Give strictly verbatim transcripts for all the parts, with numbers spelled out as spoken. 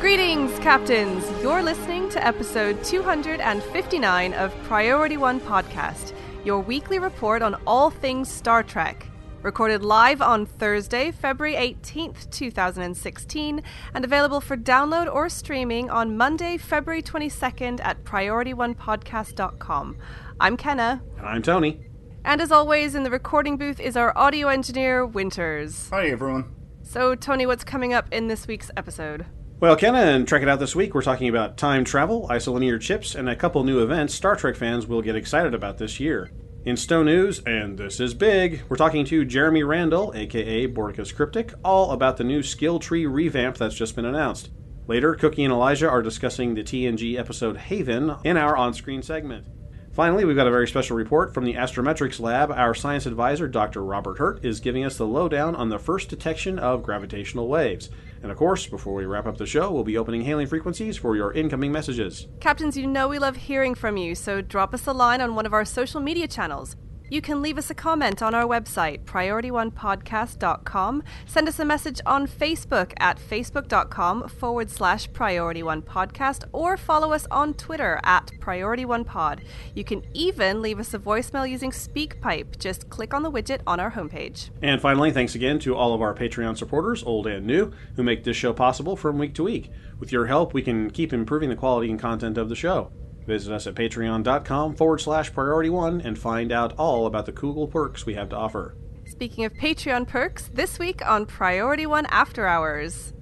Greetings, Captains! You're listening to episode two fifty-nine of Priority One Podcast, your weekly report on all things Star Trek. Recorded live on Thursday, February eighteenth, two thousand sixteen, and available for download or streaming on Monday, February twenty-second at priority one podcast dot com. I'm Kenna. And I'm Tony. And as always, in the recording booth is our audio engineer, Winters. Hi, everyone. So, Tony, what's coming up in this week's episode? Well, Kenna, and Trek It Out this week, we're talking about time travel, isolinear chips, and a couple new events Star Trek fans will get excited about this year. In Stow News, and this is big, we're talking to Jeremy Randall, a k a. Borkus Cryptic, all about the new skill tree revamp that's just been announced. Later, Cookie and Elijah are discussing the T N G episode Haven in our on-screen segment. Finally, we've got a very special report from the Astrometrics Lab. Our science advisor, Doctor Robert Hurt, is giving us the lowdown on the first detection of gravitational waves. And of course, before we wrap up the show, we'll be opening hailing frequencies for your incoming messages. Captains, you know we love hearing from you, so drop us a line on one of our social media channels. You can leave us a comment on our website, priority one podcast dot com. Send us a message on Facebook at facebook dot com forward slash priority one podcast, or follow us on Twitter at priority one pod. You can even leave us a voicemail using SpeakPipe. Just click on the widget on our homepage. And finally, thanks again to all of our Patreon supporters, old and new, who make this show possible from week to week. With your help, we can keep improving the quality and content of the show. Visit us at patreon dot com forward slash priority one and find out all about the cool perks we have to offer. Speaking of Patreon perks, this week on Priority One After Hours,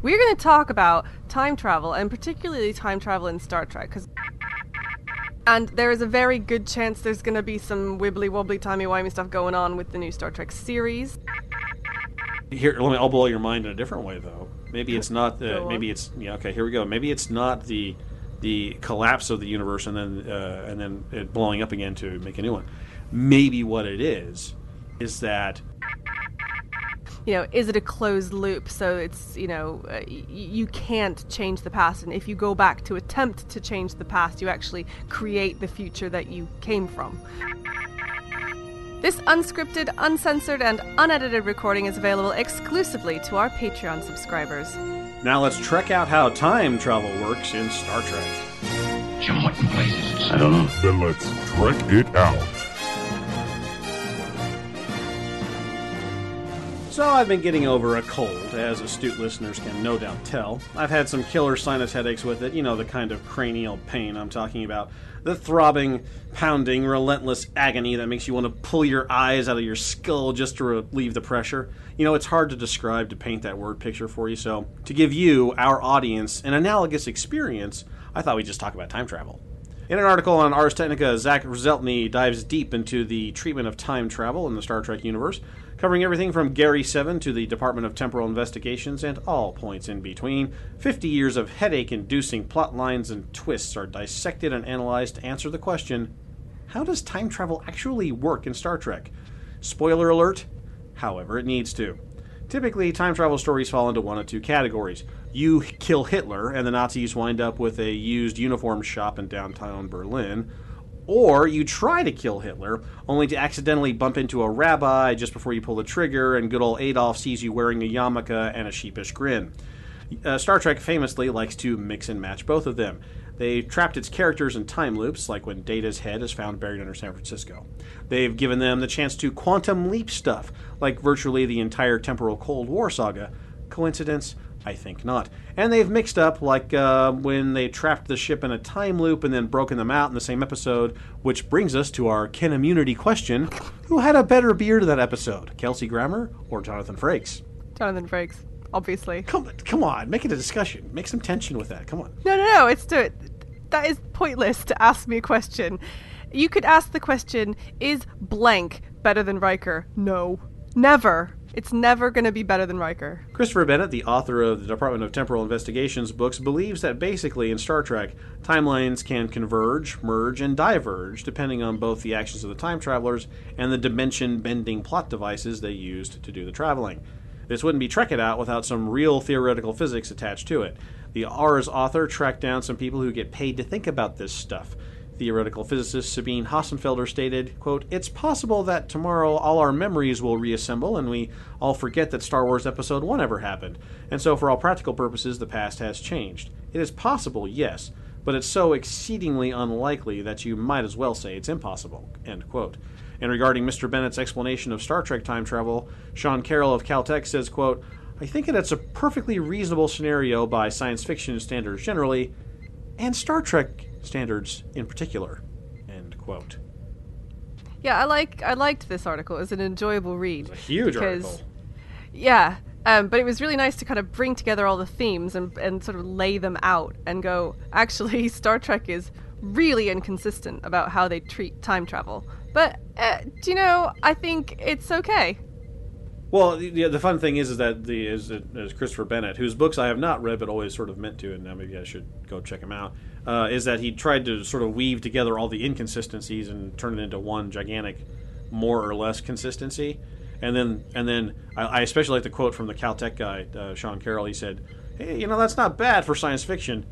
we're going to talk about time travel, and particularly time travel in Star Trek. Cause... And there is a very good chance there's going to be some wibbly-wobbly, timey-wimey stuff going on with the new Star Trek series. Here, let me, I'll blow your mind in a different way, though. Maybe it's not. Uh, maybe it's yeah. Okay, here we go. Maybe it's not the the collapse of the universe and then uh, and then it blowing up again to make a new one. Maybe what it is is that, you know, is it a closed loop? So it's, you know, uh, y- you can't change the past, and if you go back to attempt to change the past, you actually create the future that you came from. This unscripted, uncensored, and unedited recording is available exclusively to our Patreon subscribers. Now let's trek out how time travel works in Star Trek. Jim, what in places? I don't know. Then let's trek it out. So I've been getting over a cold, as astute listeners can no doubt tell. I've had some killer sinus headaches with it, you know, the kind of cranial pain I'm talking about. The throbbing, pounding, relentless agony that makes you want to pull your eyes out of your skull just to relieve the pressure. You know, it's hard to describe, to paint that word picture for you, so to give you, our audience, an analogous experience, I thought we'd just talk about time travel. In an article on Ars Technica, Zach Rzeltny dives deep into the treatment of time travel in the Star Trek universe, covering everything from Gary Seven to the Department of Temporal Investigations and all points in between. Fifty years of headache-inducing plot lines and twists are dissected and analyzed to answer the question, how does time travel actually work in Star Trek? Spoiler alert, however it needs to. Typically, time travel stories fall into one of two categories. You kill Hitler, and the Nazis wind up with a used uniform shop in downtown Berlin. Or you try to kill Hitler, only to accidentally bump into a rabbi just before you pull the trigger, and good old Adolf sees you wearing a yarmulke and a sheepish grin. Uh, Star Trek famously likes to mix and match both of them. They've trapped its characters in time loops, like when Data's head is found buried under San Francisco. They've given them the chance to quantum leap stuff, like virtually the entire Temporal Cold War saga. Coincidence? I think not. And they've mixed up, like uh, when they trapped the ship in a time loop and then broken them out in the same episode, which brings us to our Ken Immunity question. Who had a better beard that episode, Kelsey Grammer or Jonathan Frakes? Jonathan Frakes. Obviously. Come, come on, make it a discussion. Make some tension with that. Come on. No, no, no. It's to, that is pointless to ask me a question. You could ask the question, is blank better than Riker? No. Never. It's never going to be better than Riker. Christopher Bennett, the author of the Department of Temporal Investigations books, believes that basically in Star Trek, timelines can converge, merge, and diverge, depending on both the actions of the time travelers and the dimension-bending plot devices they used to do the traveling. This wouldn't be Trek It Out without some real theoretical physics attached to it. The Ars author tracked down some people who get paid to think about this stuff. Theoretical physicist Sabine Hossenfelder stated, quote, "It's possible that tomorrow all our memories will reassemble and we all forget that Star Wars Episode one ever happened. And so for all practical purposes, the past has changed. It is possible, yes, but it's so exceedingly unlikely that you might as well say it's impossible." End quote. And regarding Mister Bennett's explanation of Star Trek time travel, Sean Carroll of Caltech says, quote, "I think that's a perfectly reasonable scenario by science fiction standards generally, and Star Trek standards in particular." End quote. Yeah, I like I liked this article. It was an enjoyable read. It was a huge because, article. Yeah, um, but it was really nice to kind of bring together all the themes and and sort of lay them out and go, actually, Star Trek is really inconsistent about how they treat time travel. But uh, do you know? I think it's okay. Well, the, the fun thing is, is that the is, is Christopher Bennett, whose books I have not read but always sort of meant to, and now maybe I should go check him out. Uh, is that he tried to sort of weave together all the inconsistencies and turn it into one gigantic, more or less consistency. And then, and then I, I especially like the quote from the Caltech guy, uh, Sean Carroll. He said, "Hey, you know, that's not bad for science fiction,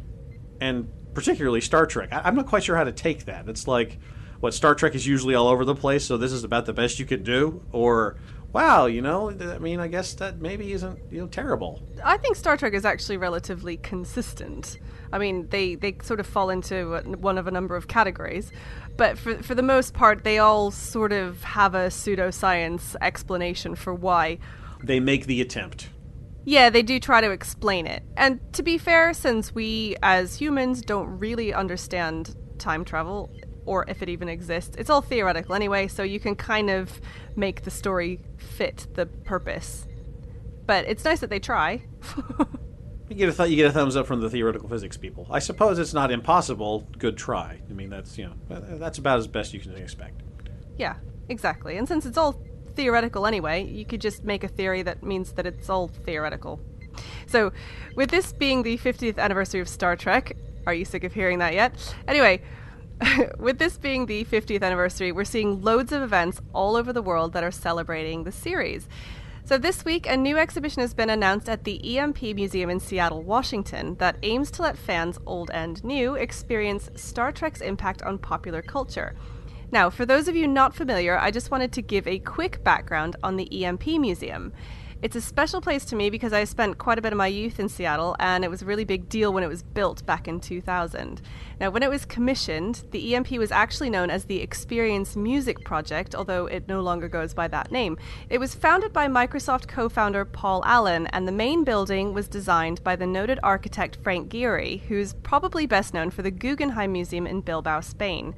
and particularly Star Trek." I, I'm not quite sure how to take that. It's like, what, Star Trek is usually all over the place, so this is about the best you could do, or. Wow, you know, I mean, I guess that maybe isn't, you know, terrible. I think Star Trek is actually relatively consistent. I mean, they, they sort of fall into one of a number of categories. But for for the most part, they all sort of have a pseudoscience explanation for why. They make the attempt. Yeah, they do try to explain it. And to be fair, since we as humans don't really understand time travel, or if it even exists. It's all theoretical anyway, so you can kind of make the story fit the purpose. But it's nice that they try. you, get a th- you get a thumbs up from the theoretical physics people. I suppose it's not impossible. Good try. I mean, that's, you know, that's about as best you can expect. Yeah, exactly. And since it's all theoretical anyway, you could just make a theory that means that it's all theoretical. So, with this being the fiftieth anniversary of Star Trek, are you sick of hearing that yet? Anyway, with this being the fiftieth anniversary, we're seeing loads of events all over the world that are celebrating the series. So this week, a new exhibition has been announced at the E M P Museum in Seattle, Washington, that aims to let fans, old and new, experience Star Trek's impact on popular culture. Now, for those of you not familiar, I just wanted to give a quick background on the E M P Museum. It's a special place to me because I spent quite a bit of my youth in Seattle, and it was a really big deal when it was built back in two thousand. Now, when it was commissioned, the E M P was actually known as the Experience Music Project, although it no longer goes by that name. It was founded by Microsoft co-founder Paul Allen, and the main building was designed by the noted architect Frank Gehry, who's probably best known for the Guggenheim Museum in Bilbao, Spain.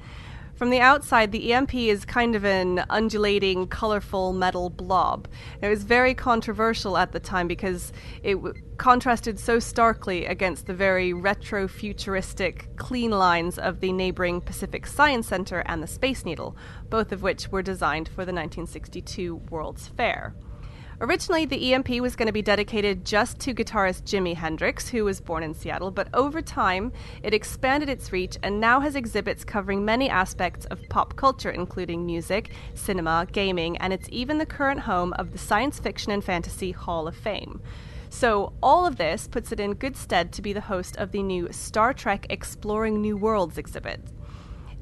From the outside, the E M P is kind of an undulating, colorful metal blob. It was very controversial at the time because it w- contrasted so starkly against the very retro-futuristic, clean lines of the neighboring Pacific Science Center and the Space Needle, both of which were designed for the nineteen sixty-two World's Fair. Originally, the E M P was going to be dedicated just to guitarist Jimi Hendrix, who was born in Seattle, but over time, it expanded its reach and now has exhibits covering many aspects of pop culture, including music, cinema, gaming, and it's even the current home of the Science Fiction and Fantasy Hall of Fame. So all of this puts it in good stead to be the host of the new Star Trek Exploring New Worlds exhibit.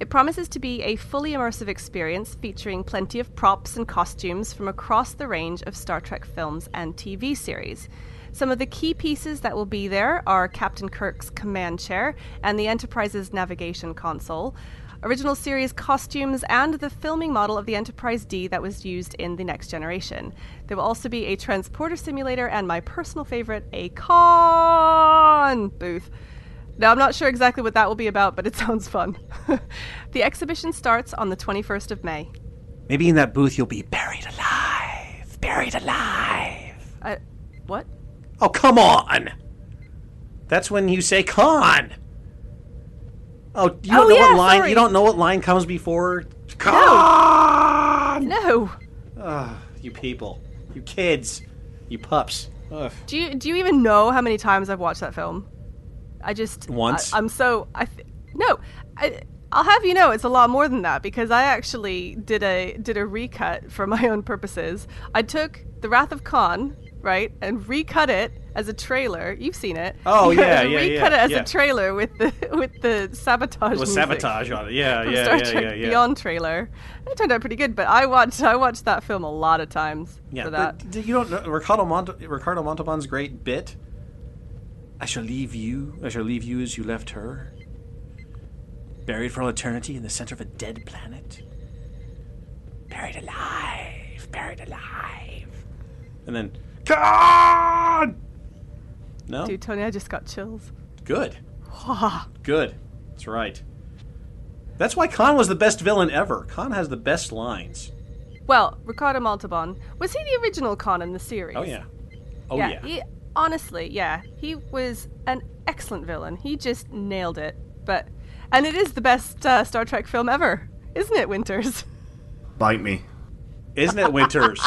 It promises to be a fully immersive experience featuring plenty of props and costumes from across the range of Star Trek films and T V series. Some of the key pieces that will be there are Captain Kirk's command chair and the Enterprise's navigation console, original series costumes, and the filming model of the Enterprise D that was used in The Next Generation. There will also be a transporter simulator and my personal favorite, a con booth. Now, I'm not sure exactly what that will be about, but it sounds fun. The exhibition starts on the twenty-first of May. Maybe in that booth you'll be buried alive. Buried alive. Uh, what? Oh, come on! That's when you say con! Oh, you don't oh, know yeah, what line? Sorry. You don't know what line comes before? Khan! No. no. Uh, you people, you kids, you pups. Ugh. Do you do you even know how many times I've watched that film? I just once. I, I'm so I th- no. I, I'll have you know it's a lot more than that, because I actually did a did a recut for my own purposes. I took The Wrath of Khan, right, and recut it as a trailer. You've seen it. Oh yeah, yeah, yeah. Recut it as yeah. a trailer with the with the sabotage. With sabotage on it, yeah, yeah, Star yeah, Trek yeah, yeah. Beyond trailer. It turned out pretty good, but I watched I watched that film a lot of times yeah, for that. But you don't Ricardo Mont- Ricardo Montalban's great bit. I shall leave you. I shall leave you as you left her. Buried for all eternity in the center of a dead planet. Buried alive. Buried alive. And then... Khan! No? Dude, Tony, I just got chills. Good. Good. That's right. That's why Khan was the best villain ever. Khan has the best lines. Well, Ricardo Montalban. Was he the original Khan in the series? Oh, yeah. Oh, yeah. yeah. He, honestly, yeah. He was an excellent villain. He just nailed it. But... And it is the best uh, Star Trek film ever, isn't it, Winters? Bite me. Isn't it, Winters?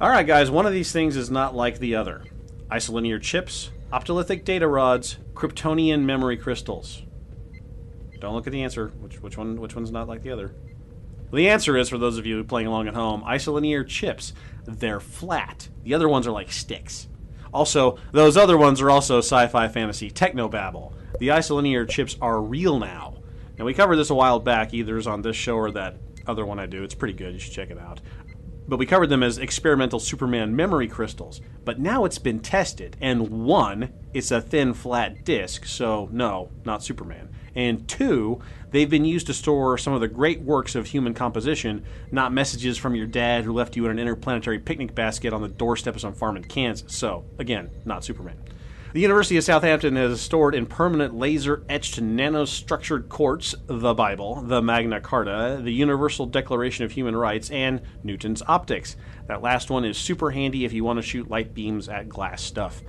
All right, guys, one of these things is not like the other. Isolinear chips, optolithic data rods, Kryptonian memory crystals. Don't look at the answer. Which which one? Which one's not like the other? The answer is, for those of you playing along at home, isolinear chips. They're flat. The other ones are like sticks. Also, those other ones are also sci-fi, fantasy, technobabble. The isolinear chips are real now. Now, we covered this a while back, either on this show or that other one I do. It's pretty good. You should check it out. But we covered them as experimental Superman memory crystals. But now it's been tested. And one, it's a thin, flat disk, so no, not Superman. And two, they've been used to store some of the great works of human composition, not messages from your dad who left you in an interplanetary picnic basket on the doorstep of some farm in Kansas. So, again, not Superman. The University of Southampton has stored in permanent laser-etched nanostructured quartz the Bible, the Magna Carta, the Universal Declaration of Human Rights, and Newton's Optics. That last one is super handy if you want to shoot light beams at glass stuff.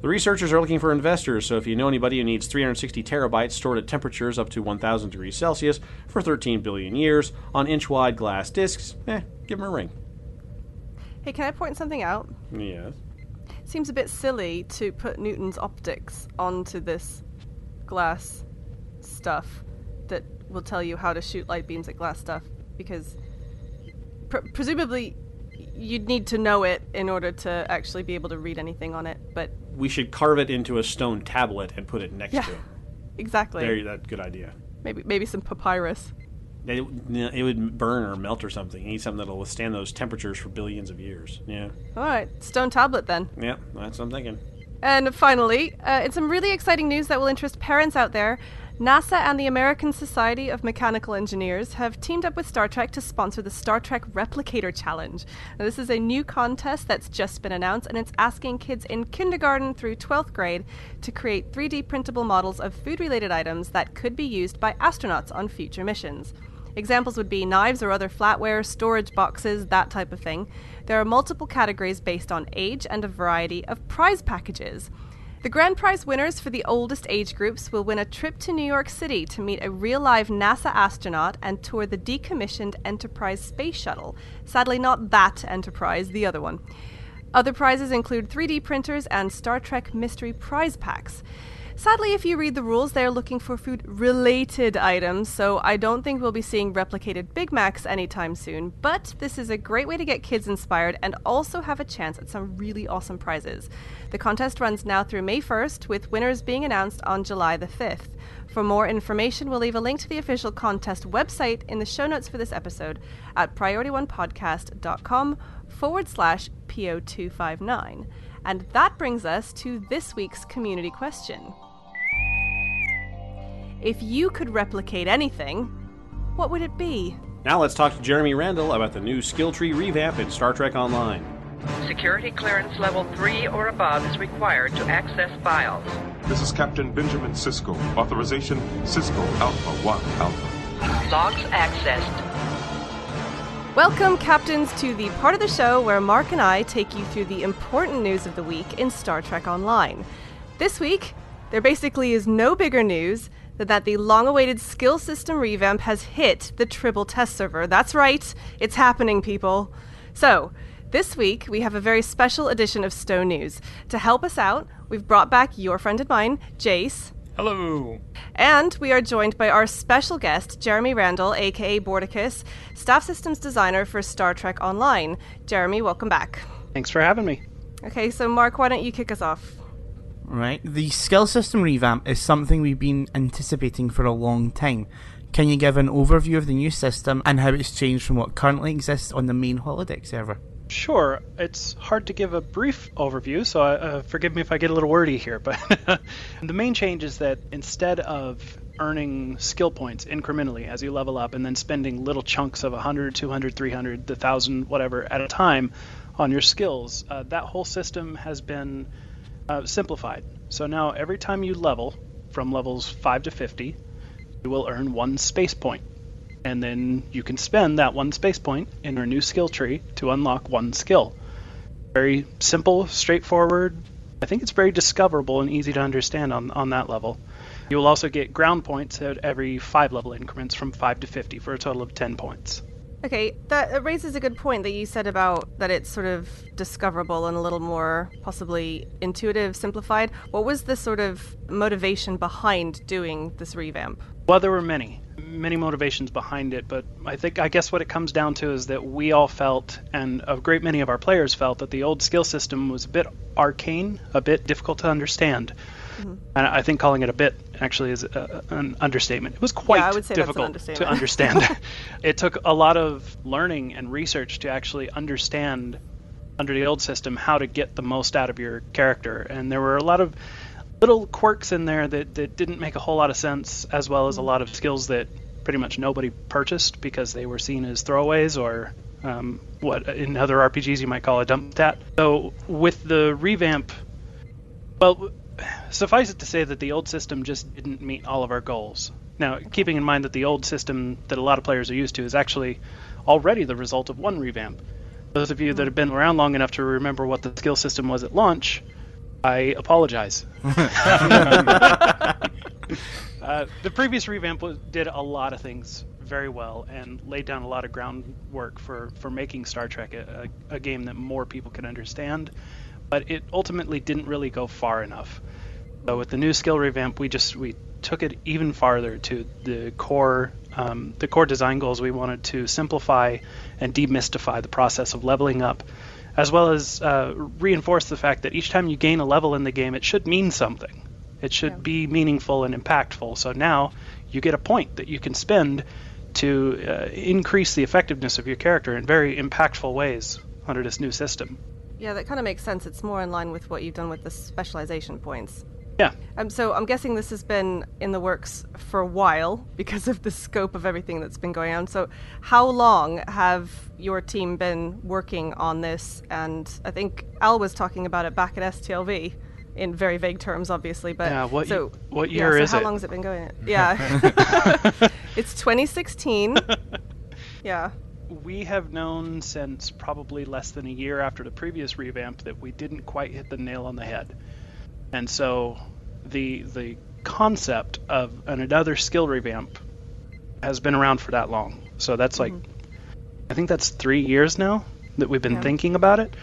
The researchers are looking for investors, so if you know anybody who needs three hundred sixty terabytes stored at temperatures up to one thousand degrees Celsius for thirteen billion years on inch-wide glass discs, eh, give them a ring. Hey, can I point something out? Yes. Seems a bit silly to put Newton's optics onto this glass stuff that will tell you how to shoot light beams at glass stuff, because pre- presumably you'd need to know it in order to actually be able to read anything on it. But we should carve it into a stone tablet and put it next yeah, to it. Exactly. There, that's a good idea. Maybe maybe some papyrus. It, it would burn or melt or something. You need something that'll withstand those temperatures for billions of years. Yeah. All right. Stone tablet, then. Yeah, that's what I'm thinking. And finally, uh, in some really exciting news that will interest parents out there, NASA and the American Society of Mechanical Engineers have teamed up with Star Trek to sponsor the Star Trek Replicator Challenge. Now, this is a new contest that's just been announced, and it's asking kids in kindergarten through twelfth grade to create three D printable models of food-related items that could be used by astronauts on future missions. Examples would be knives or other flatware, storage boxes, that type of thing. There are multiple categories based on age and a variety of prize packages. The grand prize winners for the oldest age groups will win a trip to New York City to meet a real-life NASA astronaut and tour the decommissioned Enterprise space shuttle. Sadly, not that Enterprise, the other one. Other prizes include three D printers and Star Trek mystery prize packs. Sadly, if you read the rules, they're looking for food-related items, so I don't think we'll be seeing replicated Big Macs anytime soon, but this is a great way to get kids inspired and also have a chance at some really awesome prizes. The contest runs now through May first, with winners being announced on July the fifth. For more information, we'll leave a link to the official contest website in the show notes for this episode at priority one podcast dot com forward slash P O two five nine. And that brings us to this week's community question. If you could replicate anything, what would it be? Now let's talk to Jeremy Randall about the new skill tree revamp in Star Trek Online. Security clearance level three or above is required to access files. This is Captain Benjamin Sisko. Authorization Sisko Alpha one Alpha. Logs accessed. Welcome, Captains, to the part of the show where Mark and I take you through the important news of the week in Star Trek Online. This week, There basically is no bigger news than that the long-awaited skill system revamp has hit the Tribble test server. That's right, it's happening, people. So, this week we have a very special edition of Stow News. To help us out, we've brought back your friend and mine, Jace. Hello. And we are joined by our special guest, Jeremy Randall, aka Borkus, staff systems designer for Star Trek Online. Jeremy, welcome back. Thanks for having me. Okay, so Mark, why don't you kick us off? Right. The skill system revamp is something we've been anticipating for a long time. Can you give an overview of the new system and how it's changed from what currently exists on the main Holodeck server? Sure. It's hard to give a brief overview, so uh, forgive me if I get a little wordy here, but the main change is that instead of earning skill points incrementally as you level up and then spending little chunks of one hundred, two hundred, three hundred, the one thousand, whatever, at a time on your skills, uh, that whole system has been uh, simplified. So now every time you level, from levels five to fifty, you will earn one space point. And then you can spend that one space point in your new skill tree to unlock one skill. Very simple, straightforward. I think it's very discoverable and easy to understand on, on that level. You will also get ground points at every five level increments from five to fifty for a total of ten points. Okay, that raises a good point that you said about that it's sort of discoverable and a little more possibly intuitive, simplified. What was the sort of motivation behind doing this revamp? Well, there were many. many motivations behind it, but I think I guess what it comes down to is that we all felt, and a great many of our players felt, that the old skill system was a bit arcane, a bit difficult to understand. Mm-hmm. And I think calling it a bit actually is a, an understatement. It was quite yeah, I would say difficult to understand. It took a lot of learning and research to actually understand under the old system how to get the most out of your character, and there were a lot of little quirks in there that, that didn't make a whole lot of sense, as well as a lot of skills that pretty much nobody purchased because they were seen as throwaways or um, what in other R P Gs you might call a dump stat. So with the revamp, well, suffice it to say that the old system just didn't meet all of our goals. Now, keeping in mind that the old system that a lot of players are used to is actually already the result of one revamp. Those of you that have been around long enough to remember what the skill system was at launch, I apologize. Uh, the previous revamp was, did a lot of things very well and laid down a lot of groundwork for, for making Star Trek a, a, a game that more people could understand, but it ultimately didn't really go far enough. So with the new skill revamp, we just we took it even farther to the core um, the core design goals. We wanted to simplify and demystify the process of leveling up, as well as uh, reinforce the fact that each time you gain a level in the game, it should mean something. It should yeah. be meaningful and impactful. So now you get a point that you can spend to uh, increase the effectiveness of your character in very impactful ways under this new system. Yeah, that kind of makes sense. It's more in line with what you've done with the specialization points. Yeah. Um, so I'm guessing this has been in the works for a while because of the scope of everything that's been going on. So how long have your team been working on this? And I think Al was talking about it back at S T L V in very vague terms, obviously. But yeah, what, so, y- what year yeah, so is how it? How long has it been going? Yeah. It's twenty sixteen. Yeah. We have known since probably less than a year after the previous revamp that we didn't quite hit the nail on the head. And so the the concept of another skill revamp has been around for that long. So that's mm-hmm. like, I think that's three years now that we've been yeah. thinking about it.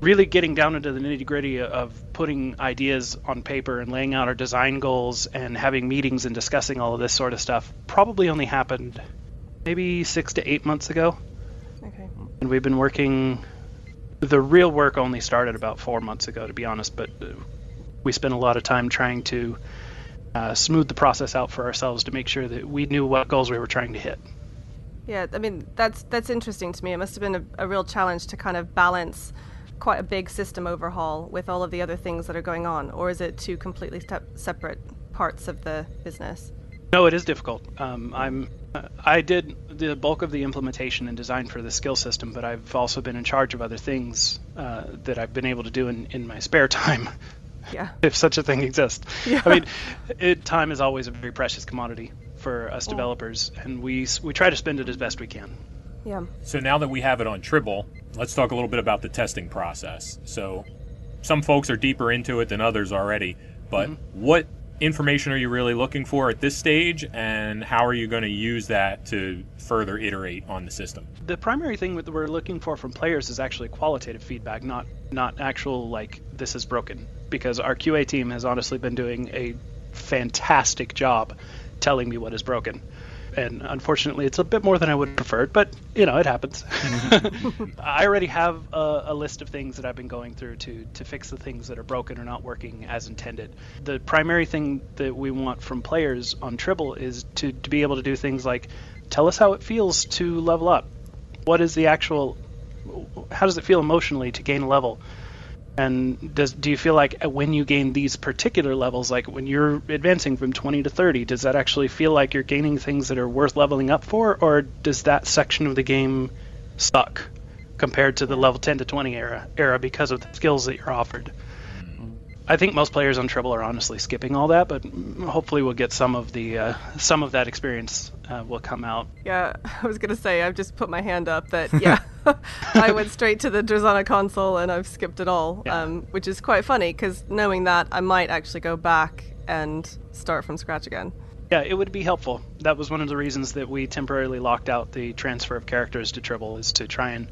Really getting down into the nitty-gritty of putting ideas on paper and laying out our design goals and having meetings and discussing all of this sort of stuff probably only happened maybe six to eight months ago. Okay. And we've been working, the real work only started about four months ago, to be honest, but we spent a lot of time trying to uh, smooth the process out for ourselves to make sure that we knew what goals we were trying to hit. Yeah, I mean, that's that's interesting to me. It must have been a, a real challenge to kind of balance quite a big system overhaul with all of the other things that are going on, or is it two completely te- separate parts of the business? No, it is difficult. Um, I'm, I did the bulk of the implementation and design for the skill system, but I've also been in charge of other things uh, that I've been able to do in, in my spare time. Yeah. If such a thing exists. Yeah. I mean, it, time is always a very precious commodity for us developers, and we we try to spend it as best we can. Yeah. So now that we have it on Tribble, let's talk a little bit about the testing process. So some folks are deeper into it than others already, but mm-hmm. what information are you really looking for at this stage, and how are you going to use that to further iterate on the system? The primary thing that we're looking for from players is actually qualitative feedback, not not actual, like, this is broken, because our Q A team has honestly been doing a fantastic job telling me what is broken. And unfortunately, it's a bit more than I would have preferred, but, you know, it happens. I already have a, a list of things that I've been going through to, to fix the things that are broken or not working as intended. The primary thing that we want from players on Tribble is to, to be able to do things like, tell us how it feels to level up. What is the actual... How does it feel emotionally to gain a level? And does do you feel like when you gain these particular levels, like when you're advancing from twenty to thirty, does that actually feel like you're gaining things that are worth leveling up for, or does that section of the game suck compared to the level ten to twenty era era because of the skills that you're offered? I think most players on Tribble are honestly skipping all that, but hopefully we'll get some of the uh, some of that experience uh, will come out. Yeah, I was gonna say I've just put my hand up that yeah, I went straight to the Drazana console and I've skipped it all, yeah. um, which is quite funny because knowing that I might actually go back and start from scratch again. Yeah, it would be helpful. That was one of the reasons that we temporarily locked out the transfer of characters to Tribble, is to try and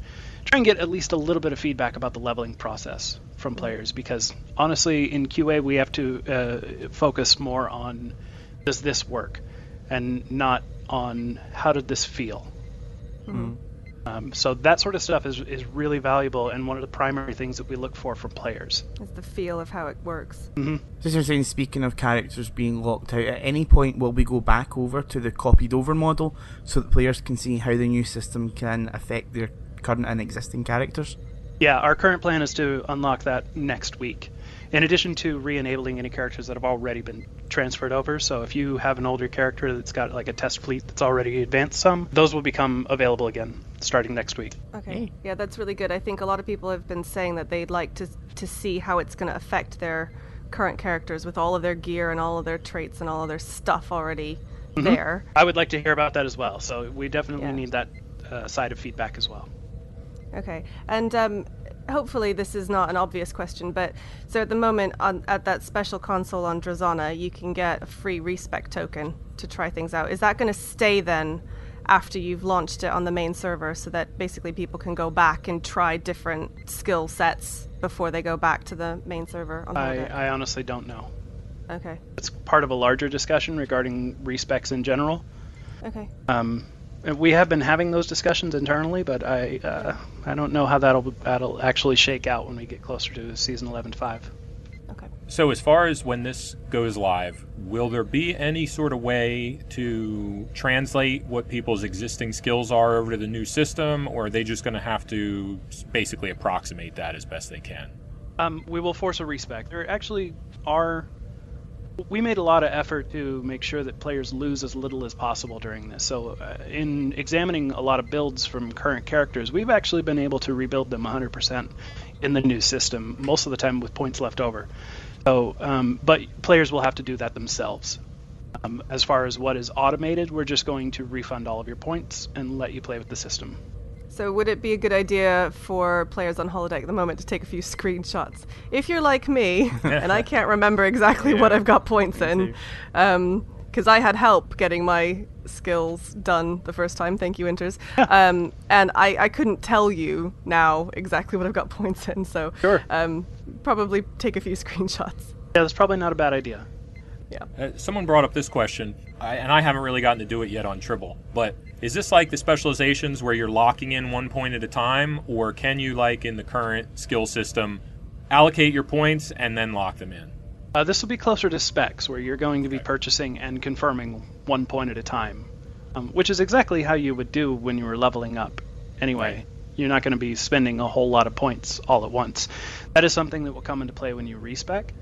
try and get at least a little bit of feedback about the leveling process from players, because honestly in Q A we have to uh, focus more on does this work and not on how did this feel. Mm-hmm. Um, so that sort of stuff is, is really valuable, and one of the primary things that we look for from players is the feel of how it works. Mm-hmm. Just you're saying, speaking of characters being locked out, at any point will we go back over to the copied over model so that players can see how the new system can affect their current and existing characters? Yeah, our current plan is to unlock that next week, in addition to re-enabling any characters that have already been transferred over. So if you have an older character that's got like a test fleet that's already advanced some, those will become available again starting next week. Okay. Yeah, that's really good. I think a lot of people have been saying that they'd like to to see how it's going to affect their current characters with all of their gear and all of their traits and all of their stuff already mm-hmm. there. I would like to hear about that as well. So we definitely yeah. need that uh, side of feedback as well. Okay, and um, hopefully this is not an obvious question, but so at the moment on, at that special console on Drazana, you can get a free respec token to try things out. Is that going to stay then after you've launched it on the main server, so that basically people can go back and try different skill sets before they go back to the main server? On I, I honestly don't know. Okay. It's part of a larger discussion regarding respecs in general. Okay. Um. We have been having those discussions internally, but I uh, I don't know how that'll, that'll actually shake out when we get closer to Season eleven point five. Okay. So as far as when this goes live, will there be any sort of way to translate what people's existing skills are over to the new system, or are they just going to have to basically approximate that as best they can? Um, we will force a respec. There actually are... We made a lot of effort to make sure that players lose as little as possible during this. So uh, in examining a lot of builds from current characters, we've actually been able to rebuild them one hundred percent in the new system, most of the time with points left over. So, um, but players will have to do that themselves. Um, as far as what is automated, we're just going to refund all of your points and let you play with the system. So would it be a good idea for players on Holodeck at the moment to take a few screenshots? If you're like me, and I can't remember exactly yeah, what I've got points in, because um, I had help getting my skills done the first time, thank you, Inters, um, and I, I couldn't tell you now exactly what I've got points in, so sure. um, probably take a few screenshots. Yeah, that's probably not a bad idea. Yeah. Uh, someone brought up this question, I, and I haven't really gotten to do it yet on Tribble, but is this like the specializations where you're locking in one point at a time, or can you, like in the current skill system, allocate your points and then lock them in? Uh, this will be closer to specs, where you're going to be purchasing and confirming one point at a time, um, which is exactly how you would do when you were leveling up. Anyway, right. You're not going to be spending a whole lot of points all at once. That is something that will come into play when you respec.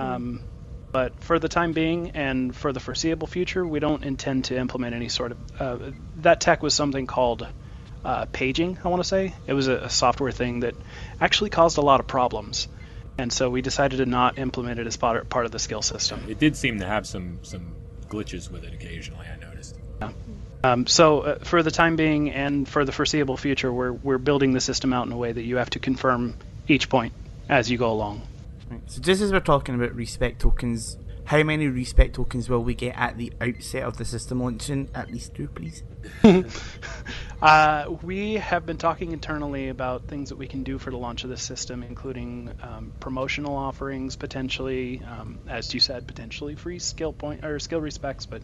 Um, But for the time being and for the foreseeable future, we don't intend to implement any sort of... Uh, that tech was something called uh, paging, I want to say. It was a, a software thing that actually caused a lot of problems. And so we decided to not implement it as part, part of the skill system. It did seem to have some, some glitches with it occasionally, I noticed. Yeah. Um, so uh, for the time being and for the foreseeable future, we're, we're building the system out in a way that you have to confirm each point as you go along. Right. So just as we're talking about respect tokens, how many respect tokens will we get at the outset of the system launching? At least two, please. uh, we have been talking internally about things that we can do for the launch of this system, including um, promotional offerings, potentially, um, as you said, potentially free skill point or skill respects. But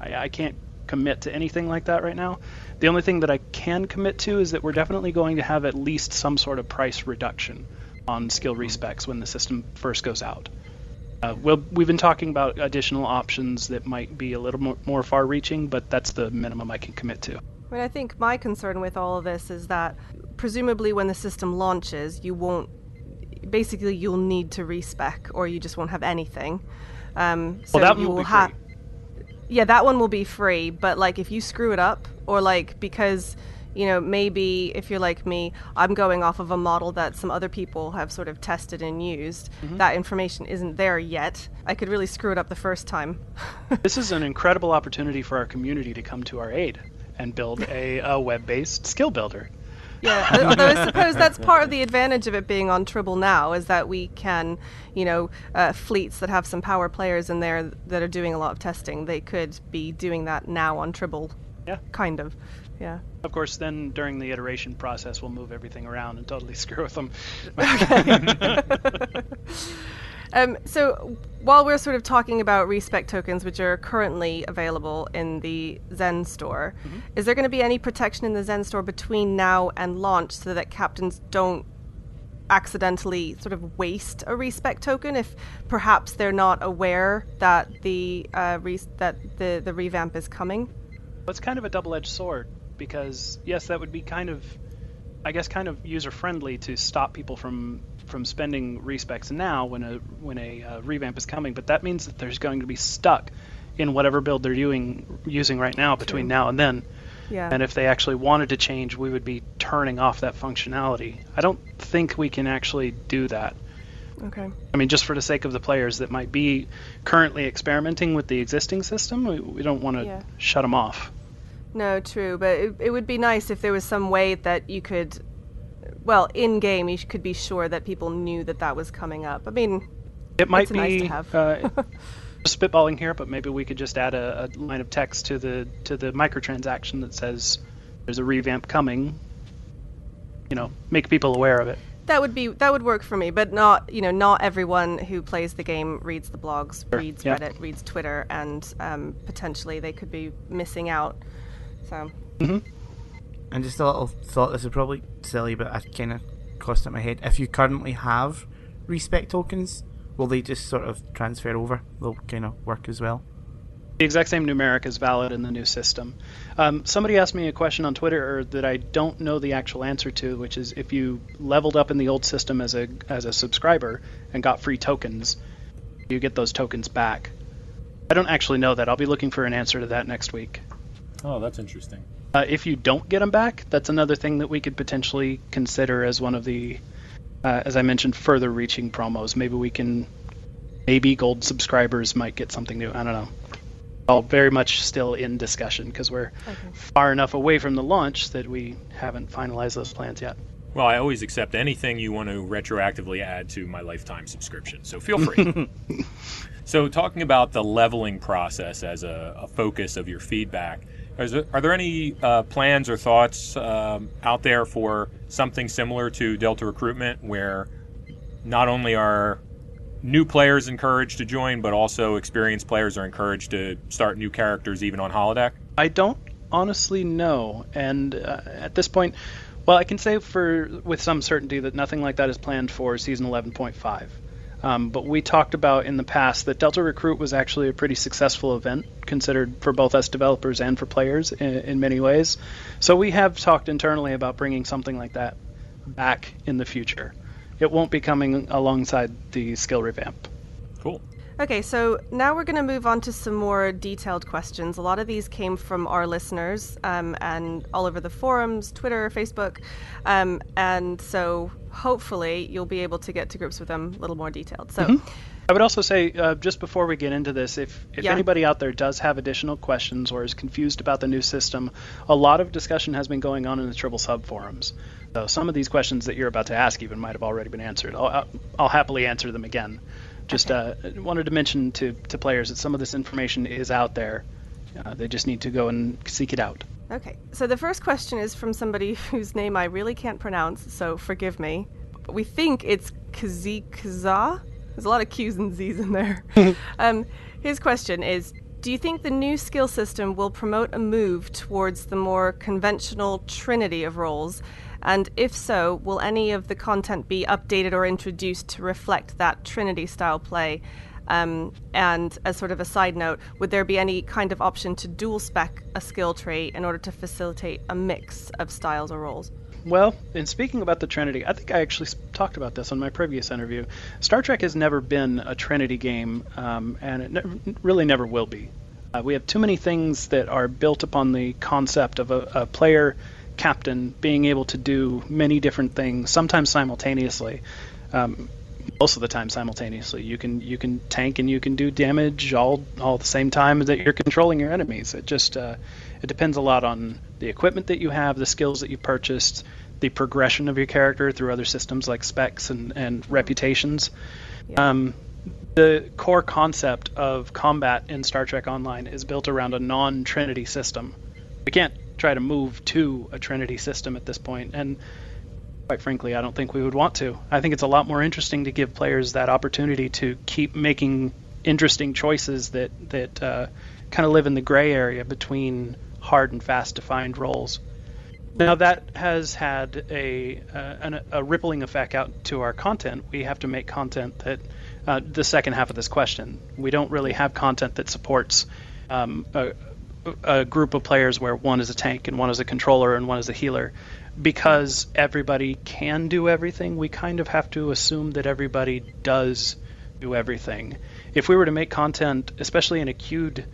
I, I can't commit to anything like that right now. The only thing that I can commit to is that we're definitely going to have at least some sort of price reduction on skill respects when the system first goes out. Uh, well, we've been talking about additional options that might be a little more, more far-reaching, but that's the minimum I can commit to. I mean, I think my concern with all of this is that presumably when the system launches, you won't... Basically, you'll need to respec, or you just won't have anything. Um, so well, that you one will be ha- free. Yeah, that one will be free, but like if you screw it up, or like because... You know, maybe if you're like me, I'm going off of a model that some other people have sort of tested and used. Mm-hmm. That information isn't there yet. I could really screw it up the first time. This is an incredible opportunity for our community to come to our aid and build a, a web-based skill builder. Yeah, although I suppose that's part of the advantage of it being on Tribble now, is that we can, you know, uh, fleets that have some power players in there that are doing a lot of testing, they could be doing that now on Tribble. Yeah. Kind of. Yeah. Of course, then during the iteration process, we'll move everything around and totally screw with them. um, so while we're sort of talking about respec tokens, which are currently available in the Zen store, mm-hmm. is there going to be any protection in the Zen store between now and launch so that captains don't accidentally sort of waste a respec token if perhaps they're not aware that the uh, re- that the, the revamp is coming? Well, it's kind of a double-edged sword. Because, yes, that would be kind of, I guess, kind of user-friendly to stop people from, from spending respecs now when a when a uh, revamp is coming. But that means that there's going to be stuck in whatever build they're doing, using right now between True. now and then. Yeah. And if they actually wanted to change, we would be turning off that functionality. I don't think we can actually do that. Okay. I mean, just for the sake of the players that might be currently experimenting with the existing system, we, we don't want to yeah. shut them off. No, true, but it, it would be nice if there was some way that you could, well, in-game you could be sure that people knew that that was coming up. I mean, it might be nice to have. uh, spitballing here, but maybe we could just add a, a line of text to the to the microtransaction that says there's a revamp coming. You know, make people aware of it. That would be that would work for me, but not you know not everyone who plays the game reads the blogs, sure. reads yeah. Reddit, reads Twitter, and um, potentially they could be missing out. So. Mm-hmm. And just a little thought, this is probably silly, but I kind of crossed it in my head. If you currently have respec tokens, will they just sort of transfer over? They'll kind of work as well. The exact same numeric is valid in the new system. Um, somebody asked me a question on Twitter that I don't know the actual answer to, which is if you leveled up in the old system as a as a subscriber and got free tokens, you get those tokens back. I don't actually know that. I'll be looking for an answer to that next week. Oh, that's interesting. Uh, if you don't get them back, that's another thing that we could potentially consider as one of the, uh, as I mentioned, further-reaching promos. Maybe we can, maybe gold subscribers might get something new. I don't know. All very much still in discussion because we're okay. far enough away from the launch that we haven't finalized those plans yet. Well, I always accept anything you want to retroactively add to my lifetime subscription, so feel free. So talking about the leveling process as a, a focus of your feedback, Is there, are there any uh, plans or thoughts um, out there for something similar to Delta Recruitment where not only are new players encouraged to join, but also experienced players are encouraged to start new characters even on Holodeck? I don't honestly know. And uh, at this point, well, I can say for with some certainty that nothing like that is planned for Season eleven point five. Um, but we talked about in the past that Delta Recruit was actually a pretty successful event, considered for both us developers and for players in, in many ways. So we have talked internally about bringing something like that back in the future. It won't be coming alongside the skill revamp. Cool. Okay, so now we're going to move on to some more detailed questions. A lot of these came from our listeners um, and all over the forums, Twitter, Facebook. Um, and so hopefully you'll be able to get to grips with them a little more detailed. So mm-hmm. I would also say, uh, just before we get into this, if, if yeah. anybody out there does have additional questions or is confused about the new system, a lot of discussion has been going on in the Tribble sub forums. So some of these questions that you're about to ask even might have already been answered. I'll, I'll happily answer them again. Just okay. uh, wanted to mention to, to players that some of this information is out there. Uh, they just need to go and seek it out. Okay. So the first question is from somebody whose name I really can't pronounce, so forgive me. We think it's Kazikaza. There's a lot of Q's and Z's in there. um, his question is, do you think the new skill system will promote a move towards the more conventional trinity of roles? And if so, will any of the content be updated or introduced to reflect that trinity-style play? Um, and as sort of a side note, would there be any kind of option to dual-spec a skill tree in order to facilitate a mix of styles or roles? Well, in speaking about the Trinity, I think I actually talked about this on my previous interview. Star Trek has never been a Trinity game, um, and it ne- really never will be. Uh, we have too many things that are built upon the concept of a, a player captain being able to do many different things, sometimes simultaneously. Um, most of the time simultaneously. You can you can tank and you can do damage all all at the same time that you're controlling your enemies. It just uh, it depends a lot on the equipment that you have, the skills that you purchased, the progression of your character through other systems like specs and, and reputations. Yeah. Um, the core concept of combat in Star Trek Online is built around a non-Trinity system. We can't try to move to a Trinity system at this point, and quite frankly, I don't think we would want to. I think it's a lot more interesting to give players that opportunity to keep making interesting choices that, that uh, kind of live in the gray area between hard and fast defined roles. Now that has had a, uh, an, a rippling effect out to our content. We have to make content that, uh, the second half of this question, we don't really have content that supports um, a, a group of players where one is a tank and one is a controller and one is a healer. Because everybody can do everything, we kind of have to assume that everybody does do everything. If we were to make content, especially in a queued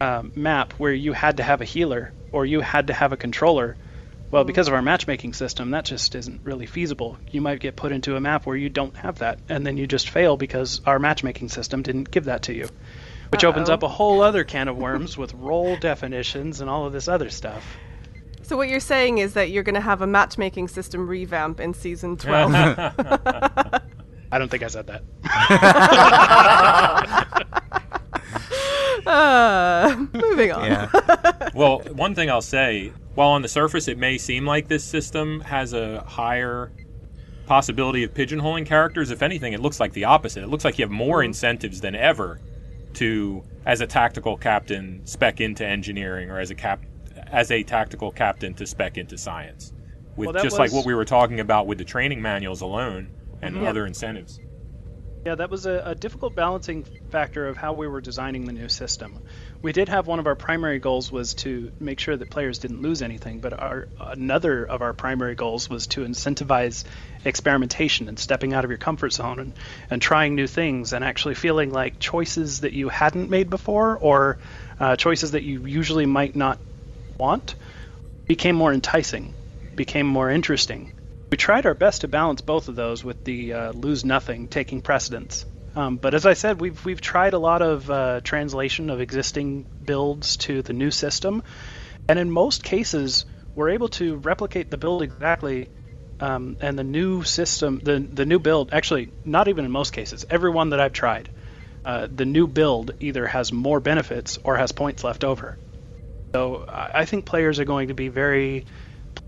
uh, map where you had to have a healer or you had to have a controller, well, mm-hmm. because of our matchmaking system, that just isn't really feasible. You might get put into a map where you don't have that, and then you just fail because our matchmaking system didn't give that to you, which Uh-oh. opens up a whole other can of worms with role definitions and all of this other stuff. So what you're saying is that you're going to have a matchmaking system revamp in season twelve. I don't think I said that. uh, moving on. Yeah. Well, one thing I'll say, while on the surface it may seem like this system has a higher possibility of pigeonholing characters, if anything, it looks like the opposite. It looks like you have more incentives than ever to, as a tactical captain, spec into engineering, or as a captain, as a tactical captain to spec into science, with well, just was... like what we were talking about with the training manuals alone and mm-hmm. other incentives. Yeah, that was a, a difficult balancing factor of how we were designing the new system. We did have one of our primary goals was to make sure that players didn't lose anything, but our another of our primary goals was to incentivize experimentation and stepping out of your comfort zone and, and trying new things and actually feeling like choices that you hadn't made before or uh, choices that you usually might not want became more enticing, became more interesting. We tried our best to balance both of those with the uh, lose nothing taking precedence. Um, but as I said, we've we've tried a lot of uh, translation of existing builds to the new system, and in most cases, we're able to replicate the build exactly. Um, and the new system, the the new build, actually, not even in most cases, every one that I've tried, uh, the new build either has more benefits or has points left over. So I think players are going to be very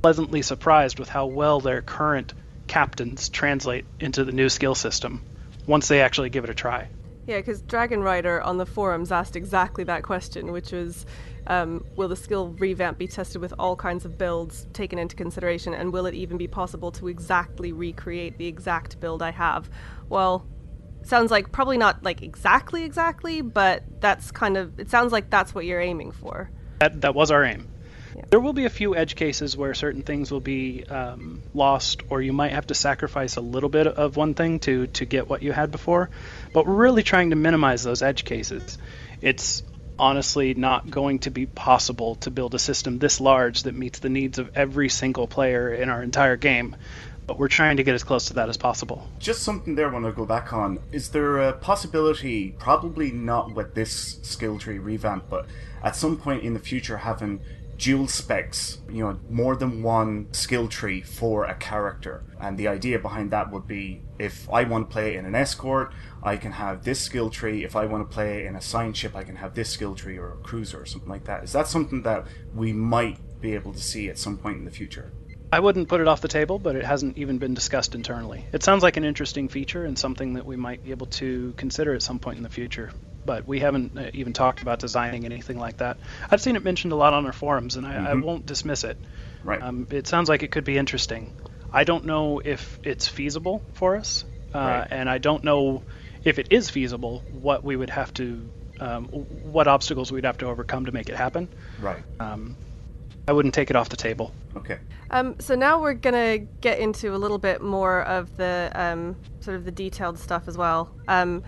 pleasantly surprised with how well their current captains translate into the new skill system once they actually give it a try. Yeah, because Dragon Rider on the forums asked exactly that question, which was, um, will the skill revamp be tested with all kinds of builds taken into consideration, and will it even be possible to exactly recreate the exact build I have? Well, sounds like probably not like exactly exactly, but that's kind of, it sounds like that's what you're aiming for. That, that was our aim. Yeah. There will be a few edge cases where certain things will be um, lost, or you might have to sacrifice a little bit of one thing to, to get what you had before. But we're really trying to minimize those edge cases. It's honestly not going to be possible to build a system this large that meets the needs of every single player in our entire game. but we're trying to get as close to that as possible. Just something there I want to go back on. Is there a possibility, probably not with this skill tree revamp, but at some point in the future having dual specs, you know, more than one skill tree for a character? And the idea behind that would be, if I want to play in an escort, I can have this skill tree. If I want to play in a science ship, I can have this skill tree, or a cruiser or something like that. Is that something that we might be able to see at some point in the future? I wouldn't put it off the table, but it hasn't even been discussed internally. It sounds like an interesting feature and something that we might be able to consider at some point in the future. But we haven't even talked about designing anything like that. I've seen it mentioned a lot on our forums, and I, mm-hmm. I won't dismiss it. Right. Um, it sounds like it could be interesting. I don't know if it's feasible for us, uh, right. and I don't know if it is feasible what we would have to, um, what obstacles we'd have to overcome to make it happen. Right. Um, I wouldn't take it off the table. Okay. Um, so now we're gonna get into a little bit more of the um, sort of the detailed stuff as well. Um,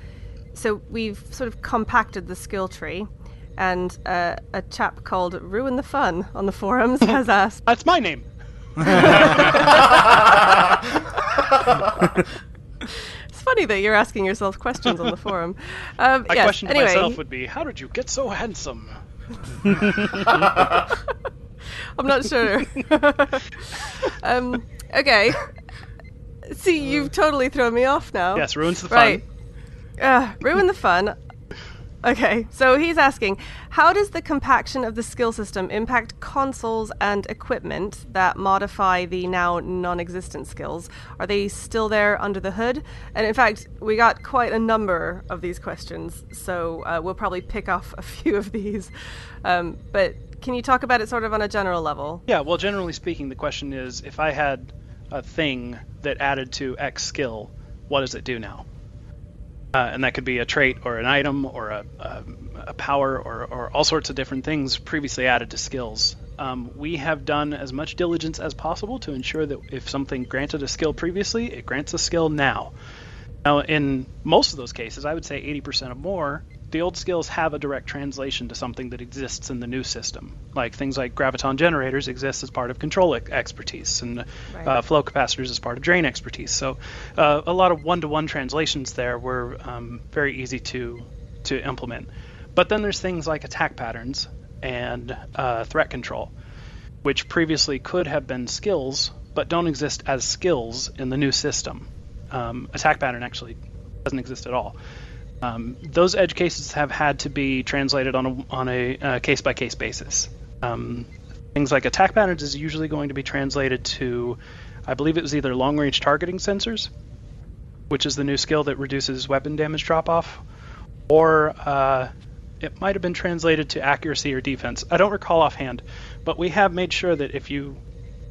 So we've sort of compacted the skill tree, and uh, a chap called Ruin the Fun on the forums has asked... That's my name! It's funny that you're asking yourself questions on the forum. Um, my yes, question to anyway. myself would be, how did you get so handsome? I'm not sure. um, okay. See, you've totally thrown me off now. Yes, Ruin's the Fun. Right. Uh, ruin the fun. Okay, so he's asking, how does the compaction of the skill system impact consoles and equipment that modify the now non-existent skills? Are they still there under the hood? And in fact, we got quite a number of these questions, so uh, we'll probably pick off a few of these. Um, but can you talk about it sort of on a general level? Yeah, well, generally speaking, the question is, if I had a thing that added to X skill, what does it do now? Uh, and that could be a trait or an item or a, a, a power or, or all sorts of different things previously added to skills. Um, we have done as much diligence as possible to ensure that if something granted a skill previously, it grants a skill now. Now, in most of those cases, I would say eighty percent or more, the old skills have a direct translation to something that exists in the new system. Like things like graviton generators exist as part of control expertise, and right. uh, flow capacitors as part of drain expertise. So uh, a lot of one-to-one translations there were um, very easy to to implement. But then there's things like attack patterns and uh, threat control, which previously could have been skills, but don't exist as skills in the new system. Um, attack pattern actually doesn't exist at all. Um, those edge cases have had to be translated on a on a uh, case-by-case basis. Um, things like attack patterns is usually going to be translated to, I believe it was either long-range targeting sensors, which is the new skill that reduces weapon damage drop-off, or uh, it might have been translated to accuracy or defense. I don't recall offhand, but we have made sure that if you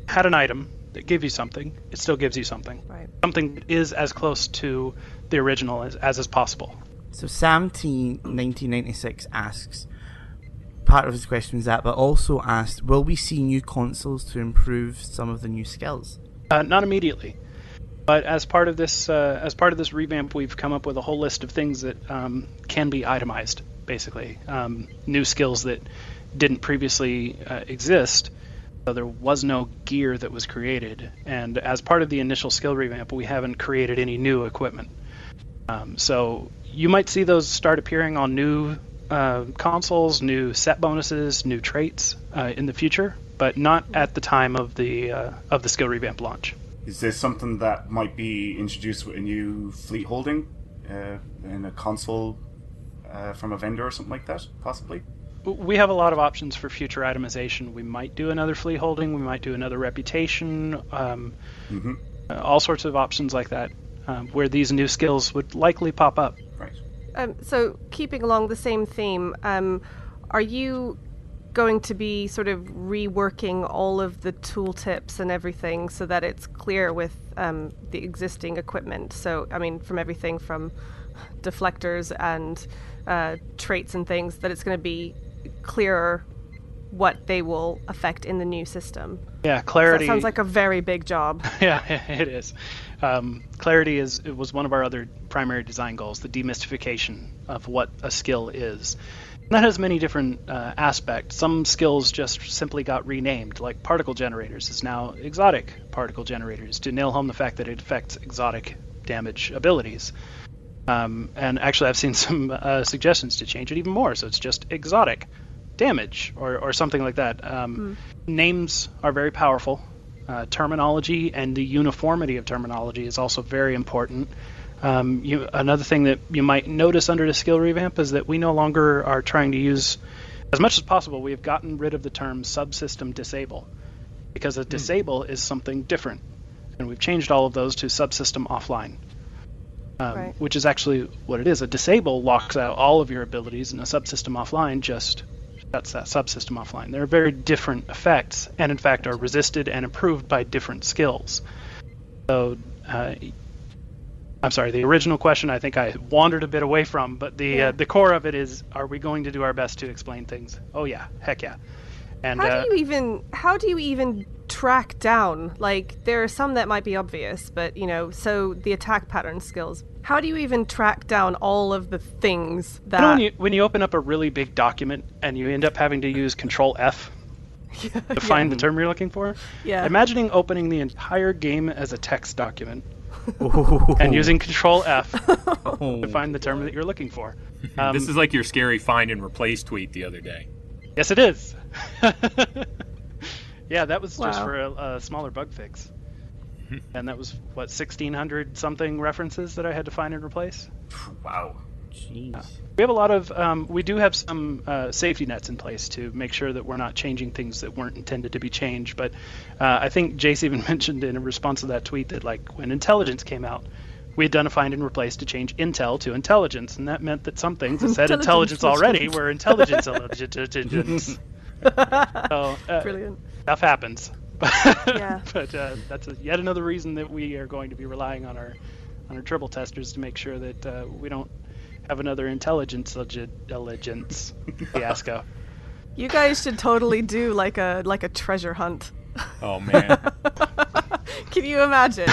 had an item that gave you something, it still gives you something. Right. Something that is as close to the original as, as is possible. So Sam T nineteen ninety-six asks, part of his question is that, but also asked, will we see new consoles to improve some of the new skills? Uh, not immediately, but as part of this uh, as part of this revamp, we've come up with a whole list of things that um, can be itemized, basically um, new skills that didn't previously uh, exist. So there was no gear that was created, and as part of the initial skill revamp, we haven't created any new equipment. Um, so you might see those start appearing on new uh, consoles, new set bonuses, new traits uh, in the future, but not at the time of the uh, of the skill revamp launch. Is this something that might be introduced with a new fleet holding uh, in a console uh, from a vendor or something like that, possibly? We have a lot of options for future itemization. We might do another fleet holding, we might do another reputation, um, mm-hmm. uh, all sorts of options like that. Um, where these new skills would likely pop up. Right. Um, so keeping along the same theme, um, are you going to be sort of reworking all of the tooltips and everything so that it's clear with um, the existing equipment? So, I mean, from everything from deflectors and uh, traits and things, that it's going to be clearer what they will affect in the new system. Yeah, clarity. So that sounds like a very big job. Yeah, it is. Um, clarity is it was one of our other primary design goals, the demystification of what a skill is. That has many different uh, aspects. Some skills just simply got renamed, like particle generators is now exotic particle generators, to nail home the fact that it affects exotic damage abilities. Um, and actually, I've seen some uh, suggestions to change it even more, so it's just exotic damage or, or something like that. Um, mm. Names are very powerful. Uh, terminology and the uniformity of terminology is also very important. Um, you, another thing that you might notice under the skill revamp is that we no longer are trying to use, as much as possible, we have gotten rid of the term subsystem disable, because a disable mm. is something different. And we've changed all of those to subsystem offline, um, right. which is actually what it is. A disable locks out all of your abilities, and a subsystem offline just shuts that subsystem offline. They're very different effects, and in fact are resisted and improved by different skills. So... Uh, I'm sorry, the original question I think I wandered a bit away from, but the yeah. uh, the core of it is, are we going to do our best to explain things? Oh yeah, heck yeah. And how uh, do you even how do you even track down? Like, there are some that might be obvious, but you know, so the attack pattern skills. How do you even track down all of the things that, you know, when you when you open up a really big document and you end up having to use Control F to yeah. find the term you're looking for? Yeah. Imagining opening the entire game as a text document. And using Control F oh, to find the term that you're looking for. Um, this is like your scary find and replace tweet the other day. Yes, it is. Yeah, that was wow. just for a, a smaller bug fix. And that was, what, sixteen hundred something references that I had to find and replace? Wow. Jeez. Uh, we have a lot of, um, we do have some uh, safety nets in place to make sure that we're not changing things that weren't intended to be changed. But uh, I think Jace even mentioned in response to that tweet that, like, when intelligence came out, we had done a find and replace to change intel to intelligence. And that meant that some things that said intelligence already were intelligence. So, uh, brilliant. Stuff happens. yeah. But uh, that's a, yet another reason that we are going to be relying on our, on our Tribble testers to make sure that uh, we don't have another intelligence diligence fiasco. You guys should totally do like a like a treasure hunt. Oh man! Can you imagine?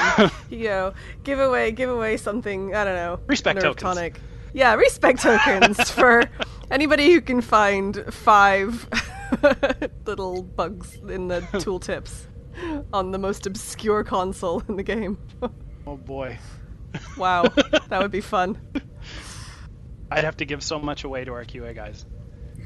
You know, give away give away something. I don't know. Respect tokens. Tonic. Yeah, respect tokens for anybody who can find five little bugs in the tooltips on the most obscure console in the game. Oh boy! Wow, that would be fun. I'd have to give so much away to our Q A guys.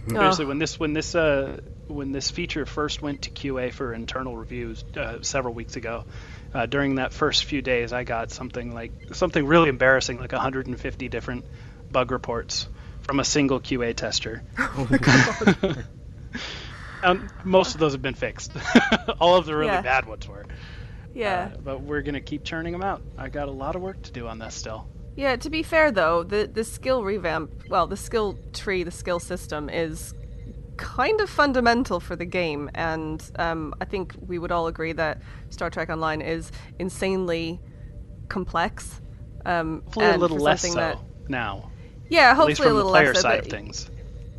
Oh. Seriously, when this when this uh, when this feature first went to Q A for internal reviews uh, several weeks ago, uh, during that first few days, I got something like something really embarrassing, like one hundred fifty different bug reports from a single Q A tester. Oh my God. um, most of those have been fixed. All of the really yeah. bad ones were. Yeah. Uh, but we're gonna keep churning them out. I got a lot of work to do on this still. Yeah, to be fair though, the, the skill revamp, well, the skill tree, the skill system is kind of fundamental for the game, and um, I think we would all agree that Star Trek Online is insanely complex. Um, hopefully and a little less so that, now. Yeah, hopefully a little less so. At least from the player side of things.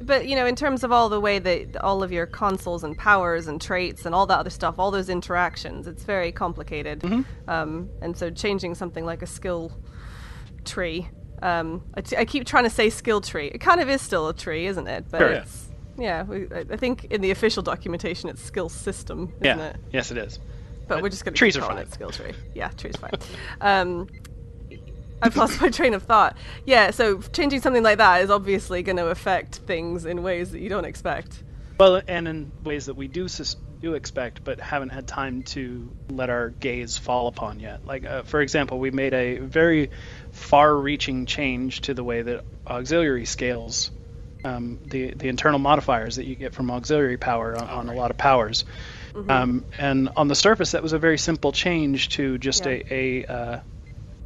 But, you know, in terms of all the way that all of your consoles and powers and traits and all that other stuff, all those interactions, it's very complicated. Mm-hmm. Um, and so changing something like a skill... tree. Um, I, t- I keep trying to say skill tree. It kind of is still a tree, isn't it? But sure, it's, yeah, yeah we, I think in the official documentation it's skill system, isn't yeah. it? Yes, it is. But, but we're just going to call it skill tree. Yeah, trees are fine. um, I've lost my train of thought. Yeah, so changing something like that is obviously going to affect things in ways that you don't expect. Well, and in ways that we do sus- do expect, but haven't had time to let our gaze fall upon yet. Like, uh, for example, we made a very far-reaching change to the way that auxiliary scales, um, the the internal modifiers that you get from auxiliary power on, on a lot of powers. Mm-hmm. Um, and on the surface, that was a very simple change to just yeah. a, a, uh,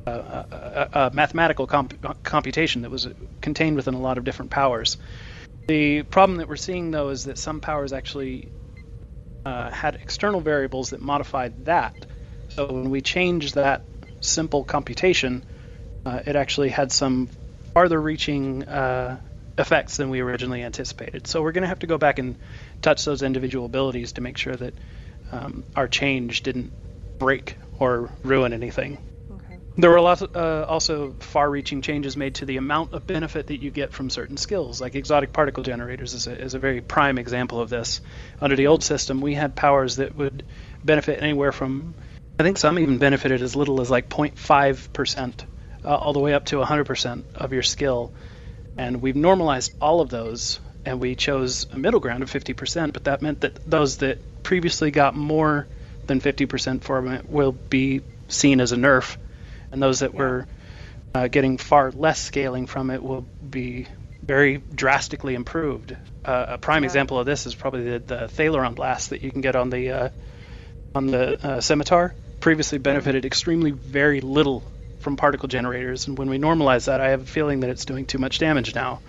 a, a, a mathematical comp- computation that was contained within a lot of different powers. The problem that we're seeing, though, is that some powers actually uh, had external variables that modified that. So when we changed that simple computation, Uh, it actually had some farther-reaching uh, effects than we originally anticipated. So we're going to have to go back and touch those individual abilities to make sure that um, our change didn't break or ruin anything. Okay. There were lots, uh, also far-reaching changes made to the amount of benefit that you get from certain skills, like exotic particle generators is a, is a very prime example of this. Under the old system, we had powers that would benefit anywhere from, I think some even benefited as little as like zero point five percent, uh, all the way up to one hundred percent of your skill. And we've normalized all of those, and we chose a middle ground of fifty percent, but that meant that those that previously got more than fifty percent for it will be seen as a nerf. And those that were uh, getting far less scaling from it will be very drastically improved. Uh, a prime yeah. example of this is probably the, the Thaleron blast that you can get on the uh, on the uh, Scimitar. Previously benefited extremely very little from particle generators, and when we normalize that, I have a feeling that it's doing too much damage now.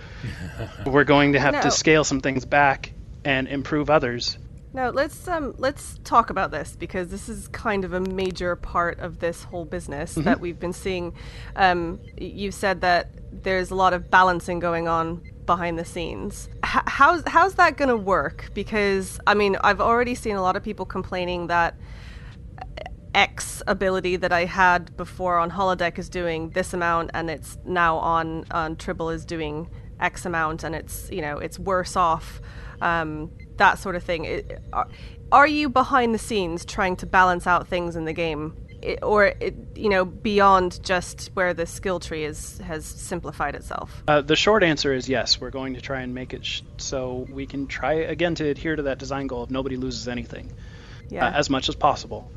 We're going to have no. to scale some things back and improve others. No, let's um, let's talk about this, because this is kind of a major part of this whole business mm-hmm. that we've been seeing. Um, you said that there's a lot of balancing going on behind the scenes. H- how's how's that going to work? Because I mean, I've already seen a lot of people complaining that X ability that I had before on Holodeck is doing this amount, and it's now on on Tribble is doing X amount, and it's you know it's worse off. Um, that sort of thing. It, are, are you behind the scenes trying to balance out things in the game, it, or it, you know beyond just where the skill tree is has simplified itself? Uh, the short answer is yes. We're going to try and make it sh- so we can try again to adhere to that design goal of nobody loses anything, yeah. uh, as much as possible.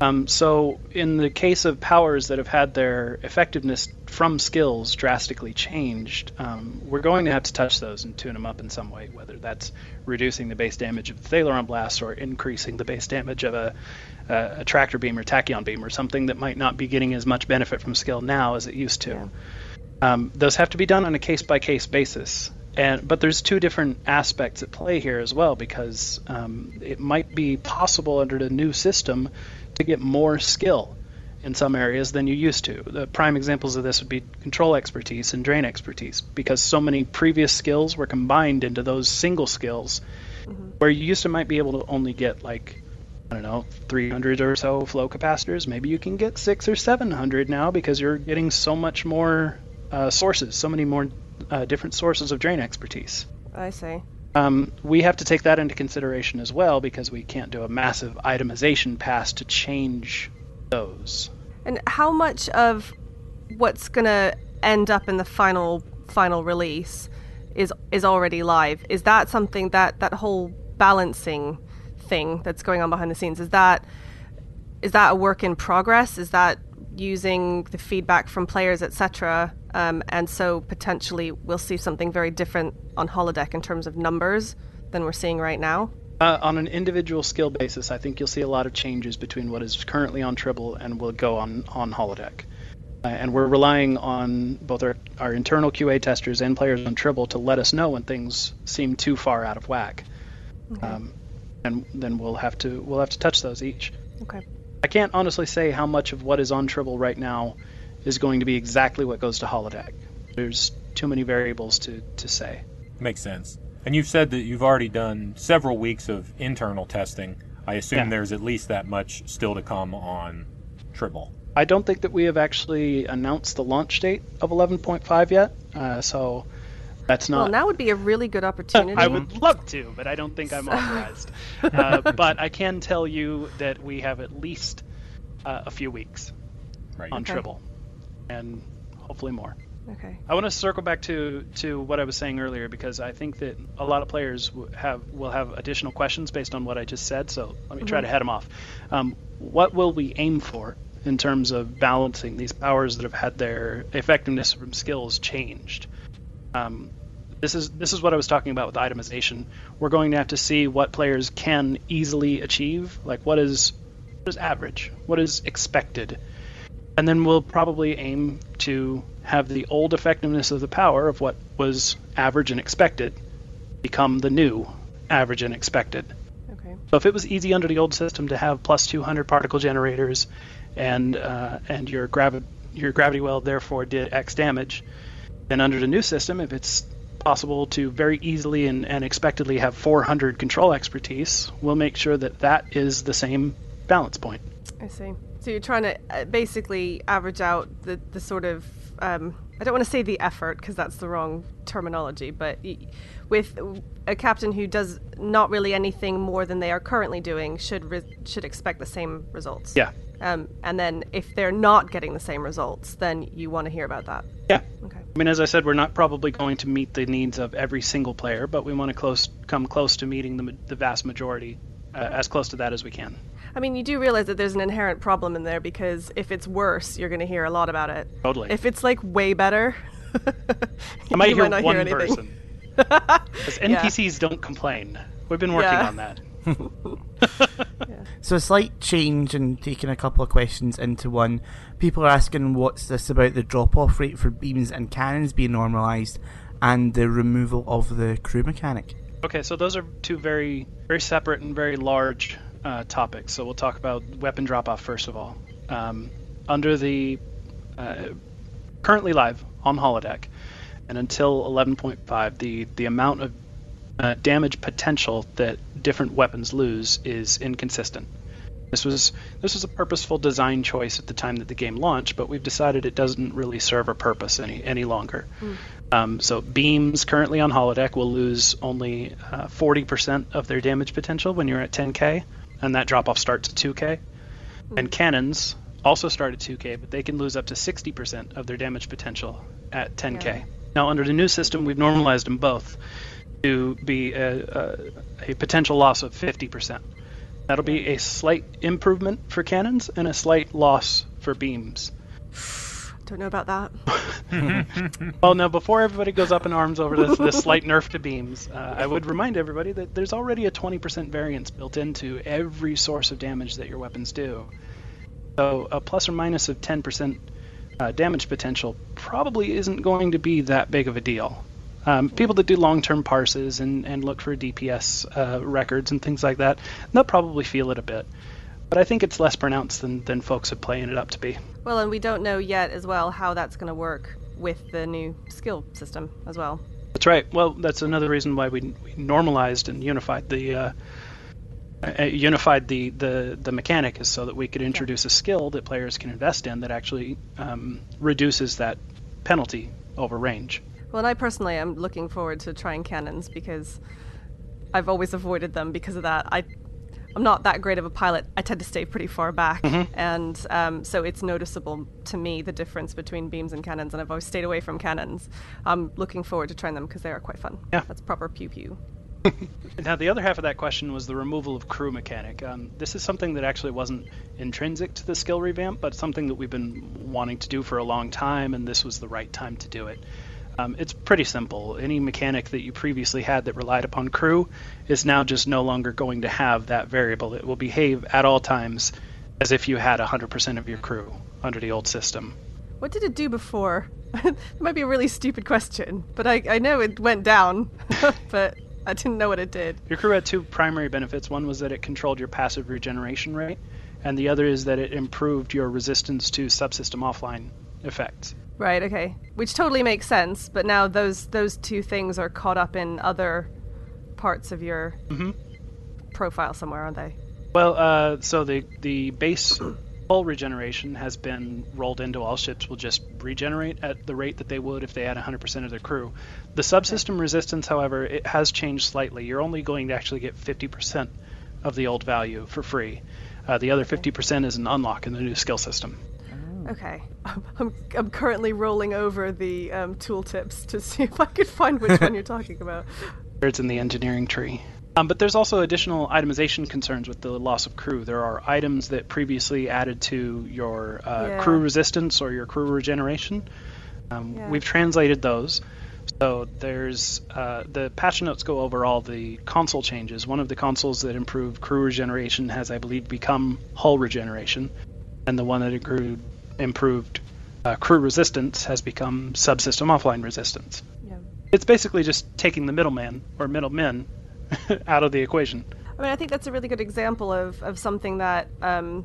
Um, so in the case of powers that have had their effectiveness from skills drastically changed, um, we're going to have to touch those and tune them up in some way, whether that's reducing the base damage of the Thaleron blast or increasing the base damage of a, a, a tractor beam or tachyon beam or something that might not be getting as much benefit from skill now as it used to. Yeah. Um, those have to be done on a case-by-case basis. And, but there's two different aspects at play here as well, because um, it might be possible under the new system to get more skill in some areas than you used to. The prime examples of this would be control expertise and drain expertise, because so many previous skills were combined into those single skills, mm-hmm. where you used to might be able to only get like, I don't know, three hundred or so flow capacitors. Maybe you can get six hundred or seven hundred now, because you're getting so much more uh, sources, so many more uh, different sources of drain expertise. I see. Um, we have to take that into consideration as well, because we can't do a massive itemization pass to change those. And how much of what's going to end up in the final final release is is already live? Is that something that that whole balancing thing that's going on behind the scenes, is that is that a work in progress? Is that using the feedback from players, et cetera, um, and so potentially we'll see something very different on Holodeck in terms of numbers than we're seeing right now? Uh, on an individual skill basis, I think you'll see a lot of changes between what is currently on Tribble and will go on, on Holodeck. Uh, and we're relying on both our, our internal Q A testers and players on Tribble to let us know when things seem too far out of whack. Okay. Um, and then we'll have to we'll have to touch those each. Okay. I can't honestly say how much of what is on Tribble right now is going to be exactly what goes to Holodeck. There's too many variables to, to say. Makes sense. And you've said that you've already done several weeks of internal testing. I assume yeah. there's at least that much still to come on Tribble. I don't think that we have actually announced the launch date of eleven point five yet, uh, so that's not... Well, that would be a really good opportunity. I would love to, but I don't think I'm authorized. Uh, but I can tell you that we have at least uh, a few weeks right. on okay. Tribble, and hopefully more. Okay. I want to circle back to, to what I was saying earlier, because I think that a lot of players have will have additional questions based on what I just said, so let me mm-hmm. try to head them off. Um, what will we aim for in terms of balancing these powers that have had their effectiveness from skills changed? Um, this is this is what I was talking about with itemization. We're going to have to see what players can easily achieve, like what is what is average, what is expected, and then we'll probably aim to have the old effectiveness of the power of what was average and expected become the new average and expected. Okay. So if it was easy under the old system to have plus two hundred particle generators, and uh, and your gravi- your gravity well therefore did X damage. Then under the new system, if it's possible to very easily and, and expectedly have four hundred control expertise, we'll make sure that that is the same balance point. I see. So you're trying to basically average out the, the sort of, um, I don't want to say the effort because that's the wrong terminology, but with a captain who does not really anything more than they are currently doing should re- should expect the same results. Yeah. Um, and then if they're not getting the same results, then you want to hear about that. Yeah. Okay. I mean, as I said, we're not probably going to meet the needs of every single player, but we want to close come close to meeting the, the vast majority, uh, as close to that as we can. I mean, you do realize that there's an inherent problem in there, because if it's worse, you're going to hear a lot about it. Totally. If it's, like, way better, I might hear might one hear person. Because N P Cs yeah. don't complain. We've been working yeah. on that. yeah. So a slight change in taking a couple of questions into one. People are asking, what's this about the drop-off rate for beams and cannons being normalized and the removal of the crew mechanic? Okay, so those are two very, very separate and very large uh, topics. So we'll talk about weapon drop-off first of all. Um, under the uh, currently live on Holodeck, and until eleven point five, the, the amount of Uh, damage potential that different weapons lose is inconsistent. This was this was a purposeful design choice at the time that the game launched, but we've decided it doesn't really serve a purpose any any longer. Mm. Um, so beams currently on Holodeck will lose only uh, forty percent of their damage potential when you're at ten K, and that drop off starts at two K. Mm. And cannons also start at two K, but they can lose up to sixty percent of their damage potential at ten K. Yeah. Now under the new system, we've normalized them both to be a, a, a potential loss of fifty percent. That'll be a slight improvement for cannons and a slight loss for beams. Don't know about that. Well, now, before everybody goes up in arms over this, this slight nerf to beams, uh, I would remind everybody that there's already a twenty percent variance built into every source of damage that your weapons do. So a plus or minus of ten percent uh, damage potential probably isn't going to be that big of a deal. Um, people that do long-term parses and, and look for D P S uh, records and things like that, they'll probably feel it a bit. But I think it's less pronounced than, than folks are playing it up to be. Well, and we don't know yet as well how that's going to work with the new skill system as well. That's right. Well, that's another reason why we, we normalized and unified the uh, uh, unified the, the, the mechanic, is so that we could introduce a skill that players can invest in that actually um, reduces that penalty over range. Well, and I personally am looking forward to trying cannons, because I've always avoided them because of that. I, I'm not that great of a pilot. I tend to stay pretty far back. Mm-hmm. And um, so it's noticeable to me, the difference between beams and cannons. And I've always stayed away from cannons. I'm looking forward to trying them because they are quite fun. Yeah. That's proper pew-pew. Now, the other half of that question was the removal of crew mechanic. Um, this is something that actually wasn't intrinsic to the skill revamp, but something that we've been wanting to do for a long time, and this was the right time to do it. Um, it's pretty simple. Any mechanic that you previously had that relied upon crew is now just no longer going to have that variable. It will behave at all times as if you had one hundred percent of your crew under the old system. What did it do before? That might be a really stupid question, but I, I know it went down, but I didn't know what it did. Your crew had two primary benefits. One was that it controlled your passive regeneration rate, and the other is that it improved your resistance to subsystem offline effects. Right, okay. Which totally makes sense, but now those those two things are caught up in other parts of your mm-hmm. profile somewhere, aren't they? Well, uh, so the, the base hull regeneration has been rolled into all ships. Will just regenerate at the rate that they would if they had one hundred percent of their crew. The subsystem okay. resistance, however, it has changed slightly. You're only going to actually get fifty percent of the old value for free. Uh, the other fifty percent is an unlock in the new skill system. Okay, I'm I'm currently rolling over the um, tooltips to see if I could find which one you're talking about. It's in the engineering tree. Um, but there's also additional itemization concerns with the loss of crew. There are items that previously added to your uh, yeah. crew resistance or your crew regeneration. Um, yeah. We've translated those. So there's uh, the patch notes go over all the console changes. One of the consoles that improved crew regeneration has, I believe, become hull regeneration, and the one that improved improved uh, crew resistance has become subsystem offline resistance. Yeah. It's basically just taking the middleman or middlemen out of the equation. I mean, I think that's a really good example of, of something that, um,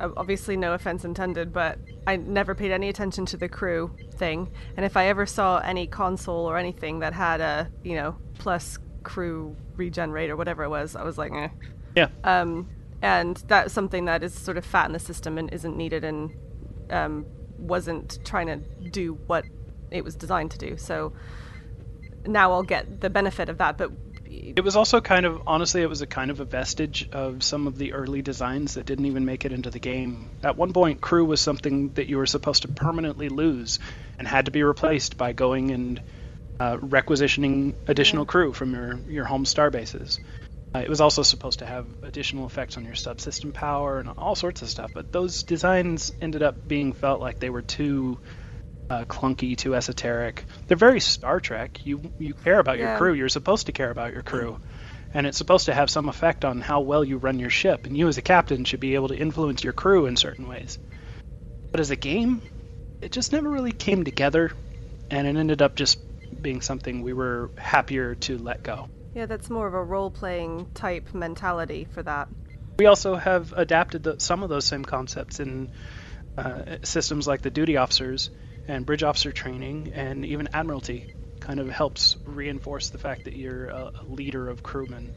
obviously no offense intended, but I never paid any attention to the crew thing. And if I ever saw any console or anything that had a, you know, plus crew regenerate or whatever it was, I was like, eh. Yeah. Um, And that's something that is sort of fat in the system and isn't needed, and um, wasn't trying to do what it was designed to do. So now I'll get the benefit of that. But it was also kind of, honestly, it was a kind of a vestige of some of the early designs that didn't even make it into the game. At one point, crew was something that you were supposed to permanently lose and had to be replaced by going and uh, requisitioning additional yeah. crew from your, your home star bases. Uh, it was also supposed to have additional effects on your subsystem power and all sorts of stuff, but those designs ended up being felt like they were too uh, clunky, too esoteric. They're very Star Trek. You you care about yeah. your crew. You're supposed to care about your crew, and it's supposed to have some effect on how well you run your ship, and you as a captain should be able to influence your crew in certain ways. But as a game, it just never really came together, and it ended up just being something we were happier to let go. Yeah, that's more of a role-playing type mentality for that. We also have adapted the, some of those same concepts in uh, systems like the duty officers and bridge officer training, and even Admiralty kind of helps reinforce the fact that you're a, a leader of crewmen.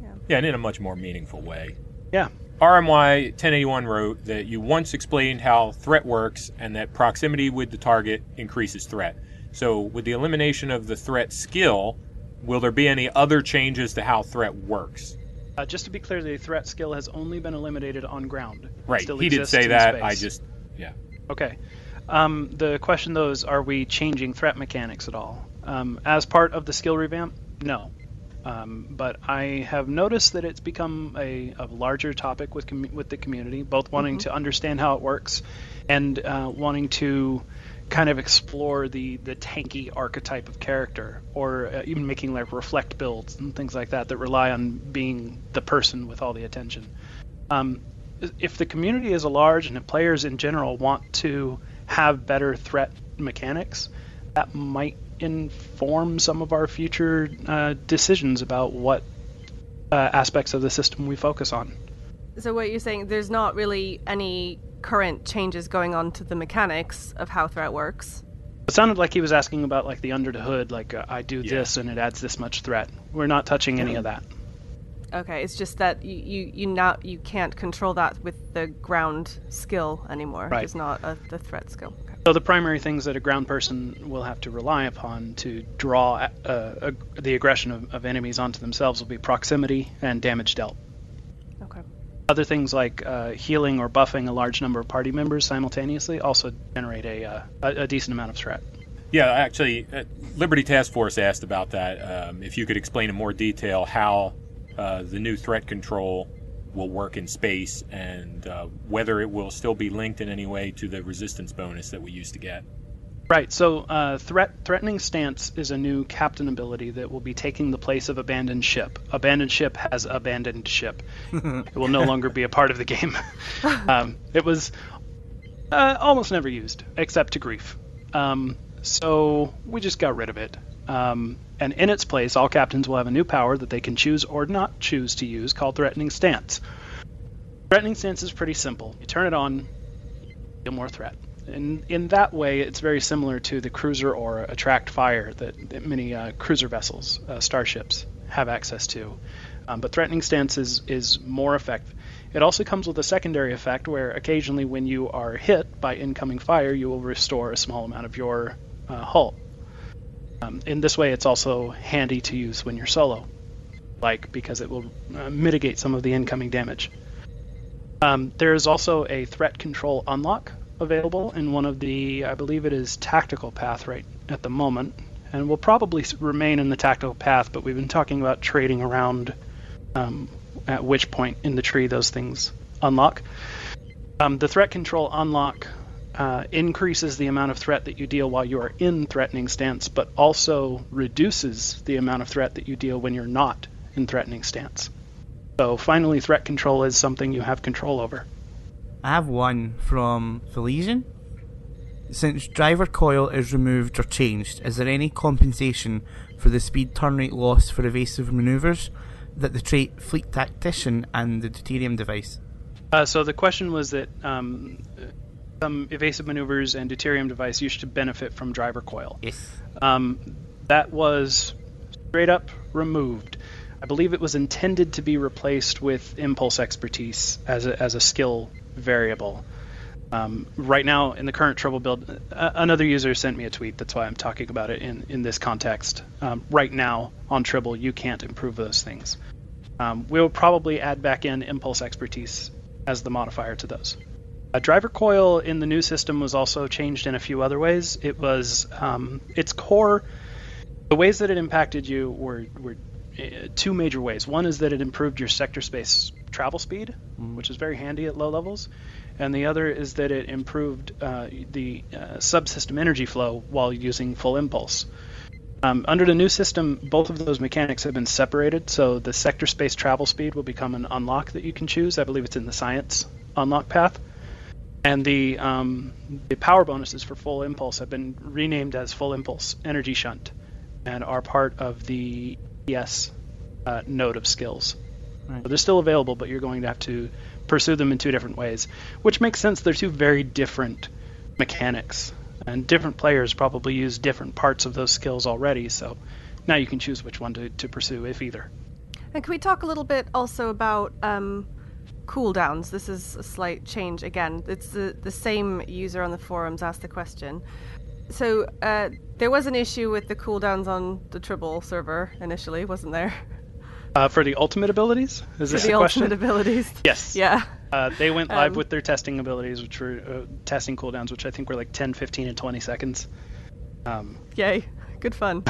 Yeah. yeah, and in a much more meaningful way. Yeah. R M Y ten eighty-one wrote that you once explained how threat works and that proximity with the target increases threat. So with the elimination of the threat skill, will there be any other changes to how threat works? Uh, just to be clear, the threat skill has only been eliminated on ground. It right. Still he did say that. Space. I just, yeah. Okay. Um, the question, though, is are we changing threat mechanics at all? Um, as part of the skill revamp, no. Um, but I have noticed that it's become a, a larger topic with com- with the community, both wanting mm-hmm. to understand how it works and uh, wanting to kind of explore the the tanky archetype of character, or uh, even making like reflect builds and things like that that rely on being the person with all the attention. Um, if the community is large and the players in general want to have better threat mechanics, that might inform some of our future uh, decisions about what uh, aspects of the system we focus on. So what you're saying, there's not really any current changes going on to the mechanics of how threat works. It sounded like he was asking about like the under the hood, like uh, I do yeah. this and it adds this much threat. We're not touching mm-hmm. any of that. Okay, it's just that you you you, not, you can't control that with the ground skill anymore. Right. It's not a, the threat skill. Okay. So the primary things that a ground person will have to rely upon to draw uh, uh, the aggression of, of enemies onto themselves will be proximity and damage dealt. Okay. Other things like uh, healing or buffing a large number of party members simultaneously also generate a uh, a decent amount of threat. Yeah, actually, uh, Liberty Task Force asked about that. Um, if you could explain in more detail how uh, the new threat control will work in space, and uh, whether it will still be linked in any way to the resistance bonus that we used to get. Right, so uh, threat threatening stance is a new captain ability that will be taking the place of abandoned ship. Abandoned ship has abandoned ship. It will no longer be a part of the game. um, it was uh, almost never used, except to grief. Um, so we just got rid of it. Um, and in its place, all captains will have a new power that they can choose or not choose to use called threatening stance. Threatening stance is pretty simple. You turn it on, you feel more threat. In, in that way, it's very similar to the cruiser or attract fire that, that many uh, cruiser vessels, uh, starships, have access to. Um, but threatening stance is, is more effective. It also comes with a secondary effect where occasionally when you are hit by incoming fire, you will restore a small amount of your uh, hull. Um, in this way, it's also handy to use when you're solo, like because it will uh, mitigate some of the incoming damage. Um, there is also a threat control unlock available in one of the, I believe it is tactical path right at the moment, and will probably remain in the tactical path, but we've been talking about trading around um, at which point in the tree those things unlock. Um, the threat control unlock uh, increases the amount of threat that you deal while you are in threatening stance, but also reduces the amount of threat that you deal when you're not in threatening stance. So finally, threat control is something you have control over. I have one from Felesian. Since driver coil is removed or changed, is there any compensation for the speed turn rate loss for evasive manoeuvres that the trait Fleet Tactician and the deuterium device? Uh, so the question was that um, some evasive manoeuvres and deuterium device used to benefit from driver coil. Yes. Um, that was straight up removed. I believe it was intended to be replaced with impulse expertise as a, as a skill variable. Um, right now, in the current Tribble build, uh, another user sent me a tweet. That's why I'm talking about it in, in this context. Um, right now, on Tribble, you can't improve those things. Um, we'll probably add back in impulse expertise as the modifier to those. A driver coil in the new system was also changed in a few other ways. It was um, its core. The ways that it impacted you were were uh, two major ways. One is that it improved your sector space travel speed, mm. which is very handy at low levels, and the other is that it improved uh, the uh, subsystem energy flow while using full impulse. Um, under the new system, both of those mechanics have been separated, so the sector space travel speed will become an unlock that you can choose. I believe it's in the science unlock path. And the um, the power bonuses for full impulse have been renamed as full impulse energy shunt, and are part of the E S uh, node of skills. Right. So they're still available, but you're going to have to pursue them in two different ways, which makes sense. They're two very different mechanics, and different players probably use different parts of those skills already. So now you can choose which one to, to pursue, if either. And can we talk a little bit also about? Um... Cooldowns. This is a slight change again. It's the, the same user on the forums asked the question. So uh, there was an issue with the cooldowns on the Tribble server initially, wasn't there? Uh, for the ultimate abilities? Is this the, the question? Ultimate abilities. Yes. Yeah. Uh, they went live um, with their testing abilities, which were uh, testing cooldowns, which I think were like ten, fifteen, and twenty seconds. Um, Yay. Good fun.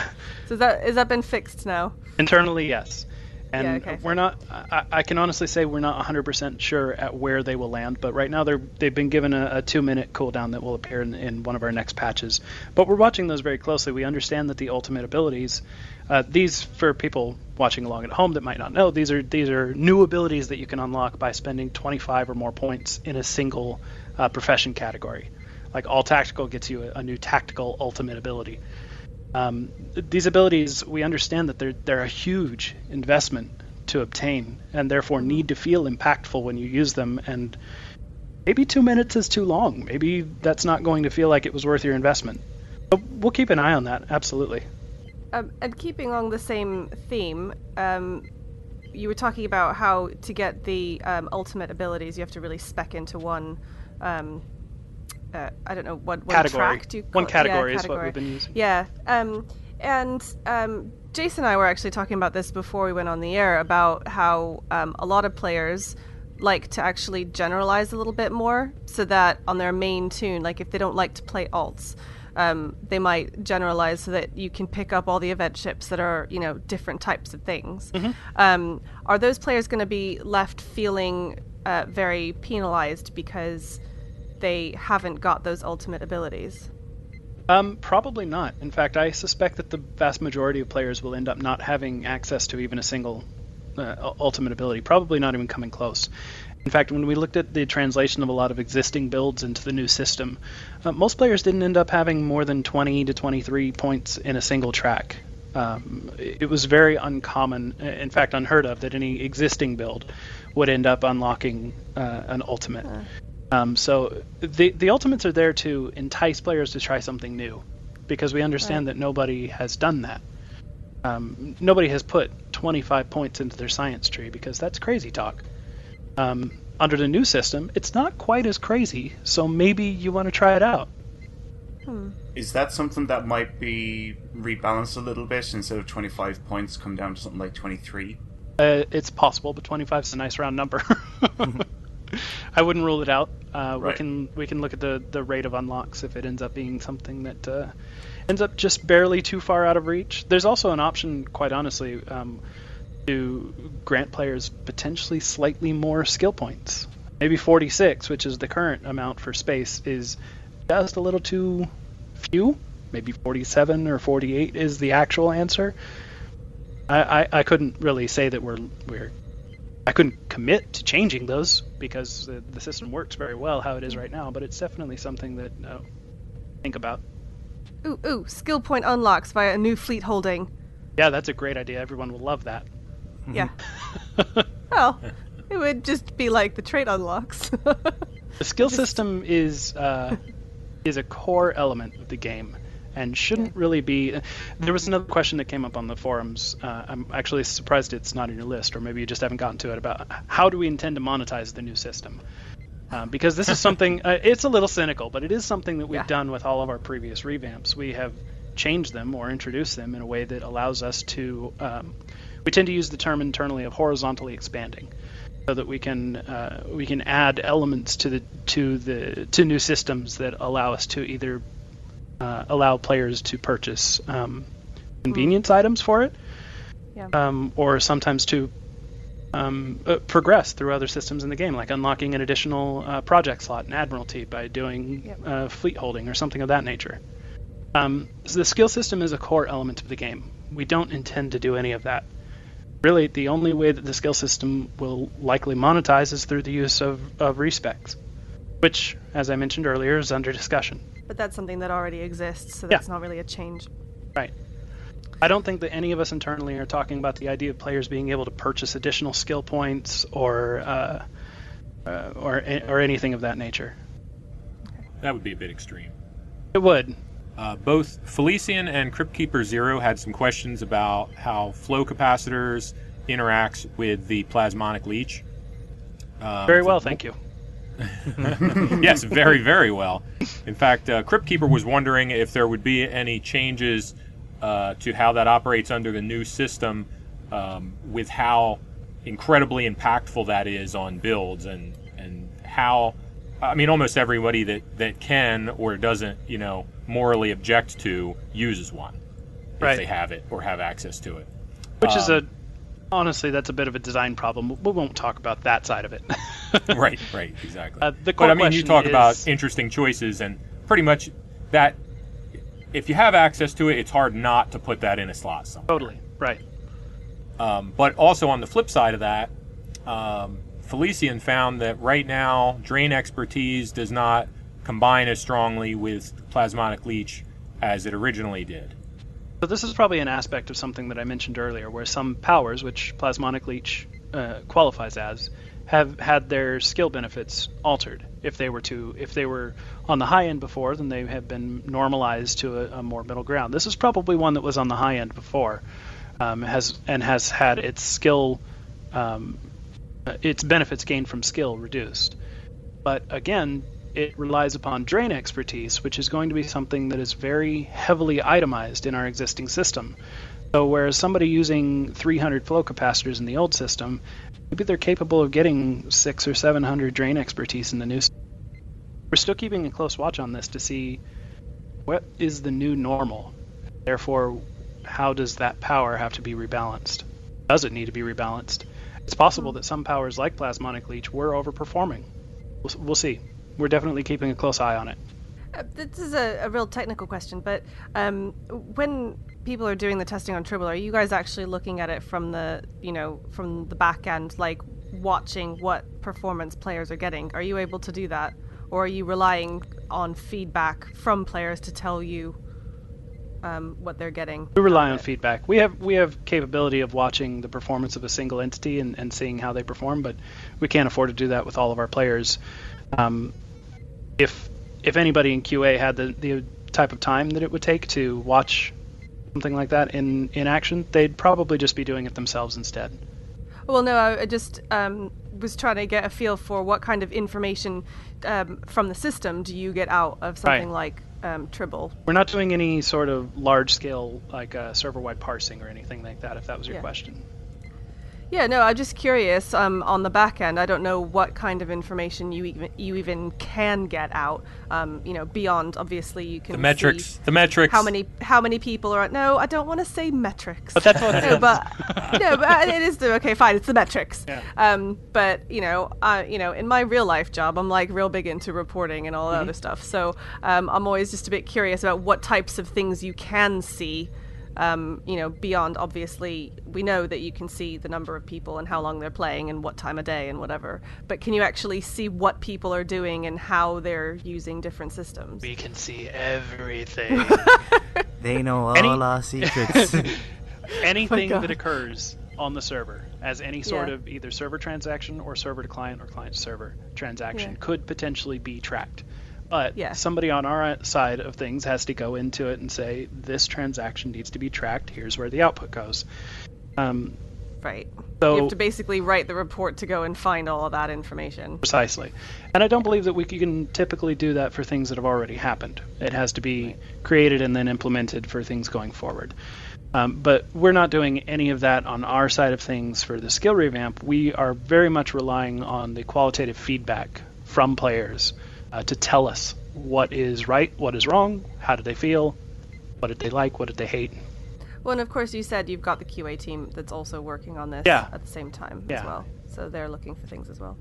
So is that, is that been fixed now? Internally, yes. And yeah, okay. we're not, I, I can honestly say we're not one hundred percent sure at where they will land, but right now they're, they've been given a, a two-minute cooldown that will appear in, in one of our next patches. But we're watching those very closely. We understand that the ultimate abilities, uh, these, for people watching along at home that might not know, these are these are new abilities that you can unlock by spending twenty-five or more points in a single uh, profession category. Like all tactical gets you a, a new tactical ultimate ability. Um, these abilities, we understand that they're, they're a huge investment to obtain, and therefore need to feel impactful when you use them, and maybe two minutes is too long. Maybe that's not going to feel like it was worth your investment. But we'll keep an eye on that, absolutely. Um, and keeping along the same theme, um, you were talking about how to get the um, ultimate abilities, you have to really spec into one... Um, Uh, I don't know what category. You one category yeah, is category. What we've been using. Yeah, um, and um, Jace and I were actually talking about this before we went on the air about how um, a lot of players like to actually generalize a little bit more, so that on their main tune, like if they don't like to play alts, um, they might generalize so that you can pick up all the event ships that are, you know, different types of things. Mm-hmm. Um, are those players going to be left feeling uh, very penalized because they haven't got those ultimate abilities? Um, probably not. In fact, I suspect that the vast majority of players will end up not having access to even a single uh, ultimate ability, probably not even coming close. In fact, when we looked at the translation of a lot of existing builds into the new system, uh, most players didn't end up having more than twenty to twenty-three points in a single track. Um, it was very uncommon, in fact unheard of, that any existing build would end up unlocking uh, an ultimate. Huh. Um, so the the ultimates are there to entice players to try something new, because we understand right. that nobody has done that. Um, nobody has put twenty-five points into their science tree, because that's crazy talk. Um, under the new system, it's not quite as crazy, so maybe you want to try it out. Hmm. Is that something that might be rebalanced a little bit? Instead of twenty-five points, come down to something like twenty-three? Uh, it's possible, but twenty-five is a nice round number. I wouldn't rule it out. Uh, right. We can we can look at the, the rate of unlocks if it ends up being something that uh, ends up just barely too far out of reach. There's also an option, quite honestly, um, to grant players potentially slightly more skill points. Maybe forty-six, which is the current amount for space, is just a little too few. Maybe forty-seven or forty-eight is the actual answer. I, I, I couldn't really say that we're we're. I couldn't commit to changing those, because the, the system works very well how it is right now, but it's definitely something that I uh, think about. Ooh, ooh, skill point unlocks via a new fleet holding. Yeah, that's a great idea. Everyone will love that. Yeah. Well, it would just be like the trait unlocks. The skill just... system is, uh, is a core element of the game, and shouldn't really be. There was another question that came up on the forums. Uh, I'm actually surprised it's not in your list, or maybe you just haven't gotten to it, about how do we intend to monetize the new system? Um, because this is something, uh, it's a little cynical, but it is something that we've yeah. done with all of our previous revamps. We have changed them or introduced them in a way that allows us to, um, we tend to use the term internally of horizontally expanding, so that we can uh, we can add elements to the to the to new systems that allow us to either uh, allow players to purchase um, convenience mm. items for it, yeah. um, or sometimes to um, uh, progress through other systems in the game, like unlocking an additional uh, project slot in Admiralty by doing yep. uh, fleet holding or something of that nature. Um, so the skill system is a core element of the game. We don't intend to do any of that. Really, the only way that the skill system will likely monetize is through the use of, of respecs, which, as I mentioned earlier, is under discussion. But that's something that already exists, so that's yeah. not really a change. Right. I don't think that any of us internally are talking about the idea of players being able to purchase additional skill points or uh, uh, or or anything of that nature. That would be a bit extreme. It would. Uh, both Felician and Cryptkeeper Zero had some questions about how flow capacitors interacts with the plasmonic leech. Um, very well, so, thank you. Yes, very, very well. In fact, uh, Cryptkeeper was wondering if there would be any changes uh, to how that operates under the new system, um, with how incredibly impactful that is on builds, and, and how, I mean, almost everybody that, that can or doesn't, you know, morally object to uses one if right. they have it or have access to it, which um, is a honestly that's a bit of a design problem. We won't talk about that side of it. right right exactly uh, the but I mean, you talk is... about interesting choices, and pretty much that if you have access to it, it's hard not to put that in a slot somewhere. Totally right um, but also on the flip side of that, um, Felician found that right now drain expertise does not combine as strongly with plasmonic leech as it originally did. So this is probably an aspect of something that I mentioned earlier, where some powers, which plasmonic leech uh, qualifies as, have had their skill benefits altered. If they were to, if they were on the high end before, then they have been normalized to a, a more middle ground. This is probably one that was on the high end before, um, has and has had its skill, um, its benefits gained from skill reduced. But again, it relies upon drain expertise, which is going to be something that is very heavily itemized in our existing system. So whereas somebody using three hundred flow capacitors in the old system, maybe they're capable of getting six or seven hundred drain expertise in the new system. We're still keeping a close watch on this to see what is the new normal. Therefore, how does that power have to be rebalanced? Does it need to be rebalanced? It's possible that some powers like plasmonic leech were overperforming. We'll, we'll see. We're definitely keeping a close eye on it. Uh, this is a, a real technical question, but um, when people are doing the testing on Tribble, are you guys actually looking at it from the, you know, from the back end, like watching what performance players are getting? Are you able to do that, or are you relying on feedback from players to tell you um, what they're getting? We rely on it. feedback. We have we have capability of watching the performance of a single entity and, and seeing how they perform, but we can't afford to do that with all of our players. Um, If if anybody in Q A had the, the type of time that it would take to watch something like that in, in action, they'd probably just be doing it themselves instead. Well, no, I just um, was trying to get a feel for what kind of information um, from the system do you get out of something right. like um, Tribble. We're not doing any sort of large-scale, like uh, server-wide parsing or anything like that, if that was your yeah. question. Yeah, no, I'm just curious, um, on the back end, I don't know what kind of information you even, you even can get out, um, you know, beyond, obviously, you can the metrics, see the metrics. How many how many people are, no, I don't want to say metrics. But that's what it no, is. But, no, but it is, the, okay, fine, it's the metrics. Yeah. Um, but, you know, uh, you know, in my real life job, I'm like real big into reporting and all mm-hmm. that other stuff. So um, I'm always just a bit curious about what types of things you can see. Um, you know, beyond, obviously, we know that you can see the number of people and how long they're playing and what time of day and whatever. But can you actually see what people are doing and how they're using different systems? We can see everything. They know all Any... our secrets. Anything oh that occurs on the server as any sort yeah. of either server transaction or server to client or client to server transaction yeah. could potentially be tracked. But yeah. somebody on our side of things has to go into it and say, this transaction needs to be tracked. Here's where the output goes. Um, right. So you have to basically write the report to go and find all of that information. Precisely. And I don't believe that we can typically do that for things that have already happened. It has to be right. created and then implemented for things going forward. Um, but we're not doing any of that on our side of things for the skill revamp. We are very much relying on the qualitative feedback from players uh, to tell us what is right, what is wrong, how did they feel, what did they like, what did they hate. Well, and of course you said you've got the Q A team that's also working on this yeah. at the same time yeah. as well. So they're looking for things as well.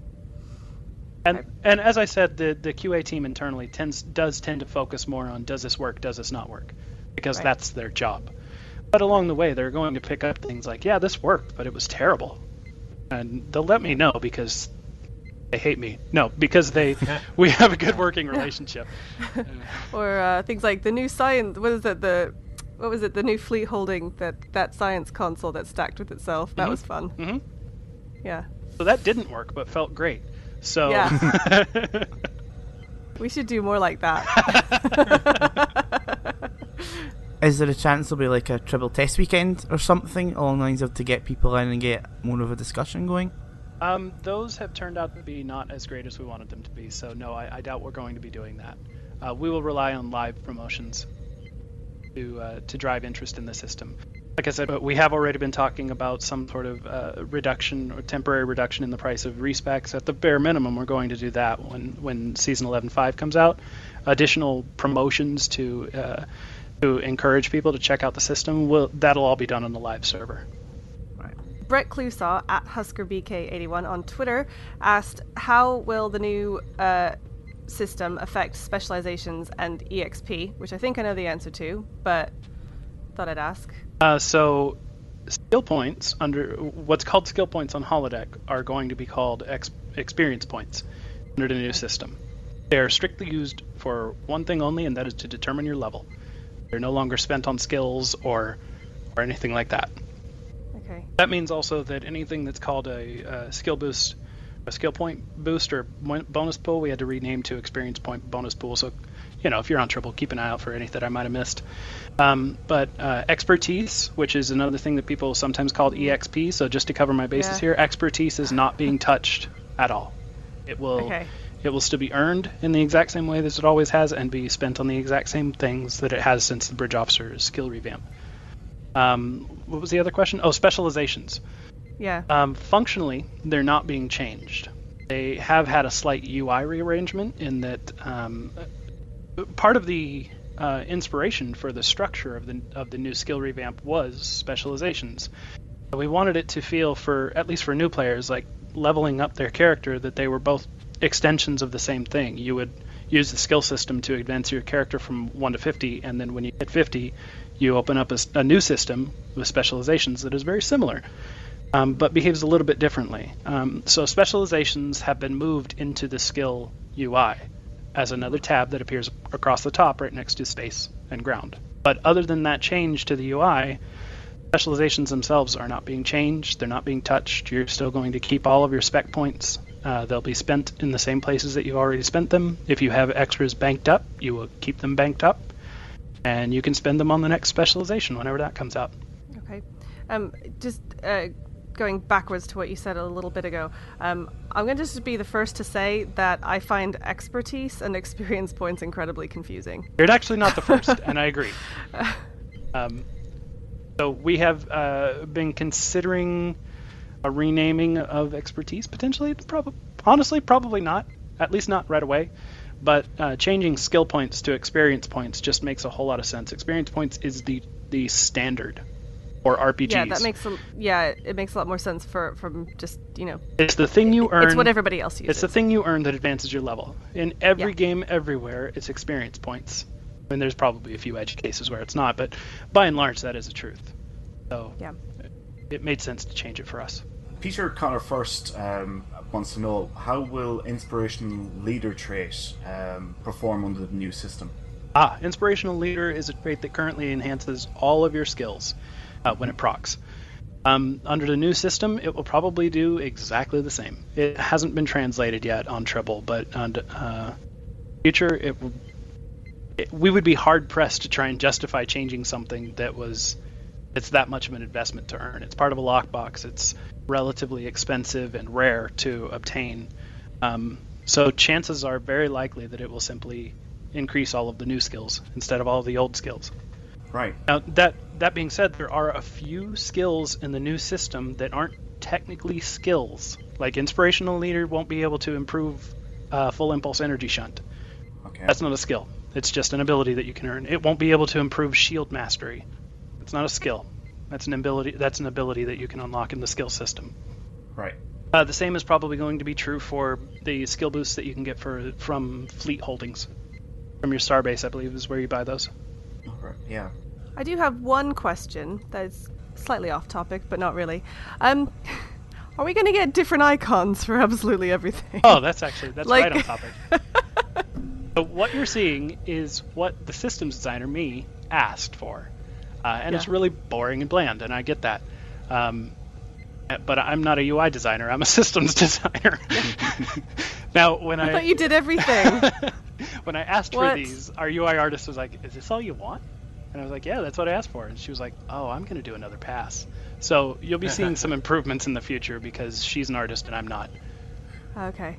And, and as I said, the, the Q A team internally tends does tend to focus more on does this work, does this not work, because right. that's their job. But along the way, they're going to pick up things like, yeah, this worked, but it was terrible. And they'll let me know because they hate me. No, because they we have a good working relationship. Or uh, things like the new science, what is it, the... What was it? The new fleet holding that, that science console that stacked with itself. That mm-hmm. was fun. Mm-hmm. Yeah. So that didn't work, but felt great. So yeah. We should do more like that. Is there a chance there'll be like a Tribble test weekend or something along the lines of to get people in and get more of a discussion going? Um, those have turned out to be not as great as we wanted them to be. So no, I, I doubt we're going to be doing that. Uh, we will rely on live promotions. To, uh, to drive interest in the system. Like I said, we have already been talking about some sort of uh, reduction or temporary reduction in the price of respecs. At the bare minimum, we're going to do that when, when Season eleven point five comes out. Additional promotions to uh, to encourage people to check out the system, will that'll all be done on the live server. Right. Brett Clousaw at Husker B K eighty-one on Twitter asked, how will the new... Uh, system affect specializations and E X P, which I think I know the answer to, but thought I'd ask. Uh, so skill points under what's called skill points on Holodeck are going to be called ex- experience points under the new system. They are strictly used for one thing only, and that is to determine your level. They're no longer spent on skills or or anything like that. Okay. That means also that anything that's called a, a skill boost a skill point boost or bonus pool, we had to rename to experience point bonus pool. So, you know, if you're on Tribble, keep an eye out for anything that I might have missed. Um, but uh, expertise, which is another thing that people sometimes call E X P. So just to cover my bases yeah. here, expertise is not being touched at all. It will okay. it will still be earned in the exact same way that it always has and be spent on the exact same things that it has since the Bridge Officer's skill revamp. Um, what was the other question? Oh, specializations. Yeah. Um, functionally, they're not being changed. They have had a slight U I rearrangement in that um, part of the uh, inspiration for the structure of the of the new skill revamp was specializations. So we wanted it to feel, for at least for new players, like leveling up their character, that they were both extensions of the same thing. You would use the skill system to advance your character from one to fifty, and then when you hit fifty, you open up a, a new system with specializations that is very similar. Um, but behaves a little bit differently. Um, so specializations have been moved into the skill U I as another tab that appears across the top right next to space and ground. But other than that change to the U I, specializations themselves are not being changed. They're not being touched. You're still going to keep all of your spec points. Uh, they'll be spent in the same places that you've already spent them. If you have extras banked up, you will keep them banked up. And you can spend them on the next specialization whenever that comes out. Okay. Um, just... Uh... Going backwards to what you said a little bit ago, um, I'm going to just be the first to say that I find expertise and experience points incredibly confusing. You're actually not the first, and I agree. Um, so we have uh, been considering a renaming of expertise, potentially. Prob- honestly, probably not. At least not right away. But uh, changing skill points to experience points just makes a whole lot of sense. Experience points is the the standard. Or R P Gs. Yeah, that makes a, yeah, it makes a lot more sense for from just, you know. It's the thing you earn. It's what everybody else uses. It's the thing you earn that advances your level. In every yeah. game, everywhere, it's experience points. I mean, there's probably a few edge cases where it's not, but by and large, that is the truth. So yeah. it, it made sense to change it for us. Peter Connor first um, wants to know, how will inspirational leader trait um, perform under the new system? Ah, inspirational leader is a trait that currently enhances all of your skills. Uh, when it procs. Um, under the new system, it will probably do exactly the same. It hasn't been translated yet on Tribble, but uh, future, it, it we would be hard pressed to try and justify changing something that was it's that much of an investment to earn. It's part of a lockbox. It's relatively expensive and rare to obtain. Um, so chances are very likely that it will simply increase all of the new skills instead of all the old skills. Right. Now, that that being said, there are a few skills in the new system that aren't technically skills. Like Inspirational Leader won't be able to improve uh, Full Impulse Energy Shunt. Okay. That's not a skill. It's just an ability that you can earn. It won't be able to improve Shield Mastery. It's not a skill. That's an ability. That's an ability that you can unlock in the skill system. Right. Uh, the same is probably going to be true for the skill boosts that you can get for from fleet holdings. From your starbase, I believe, is where you buy those. Right. Yeah. I do have one question that's slightly off topic, but not really. Um, are we going to get different icons for absolutely everything? Oh, that's actually that's like... right on topic. So what you're seeing is what the systems designer, me, asked for, uh, and yeah. It's really boring and bland, and I get that. Um, but I'm not a U I designer; I'm a systems designer. Now, when I, I thought you did everything. When I asked what? for these, our U I artist was like, is this all you want? And I was like, yeah, that's what I asked for. And she was like, oh, I'm going to do another pass. So you'll be seeing some improvements in the future because she's an artist and I'm not. Okay.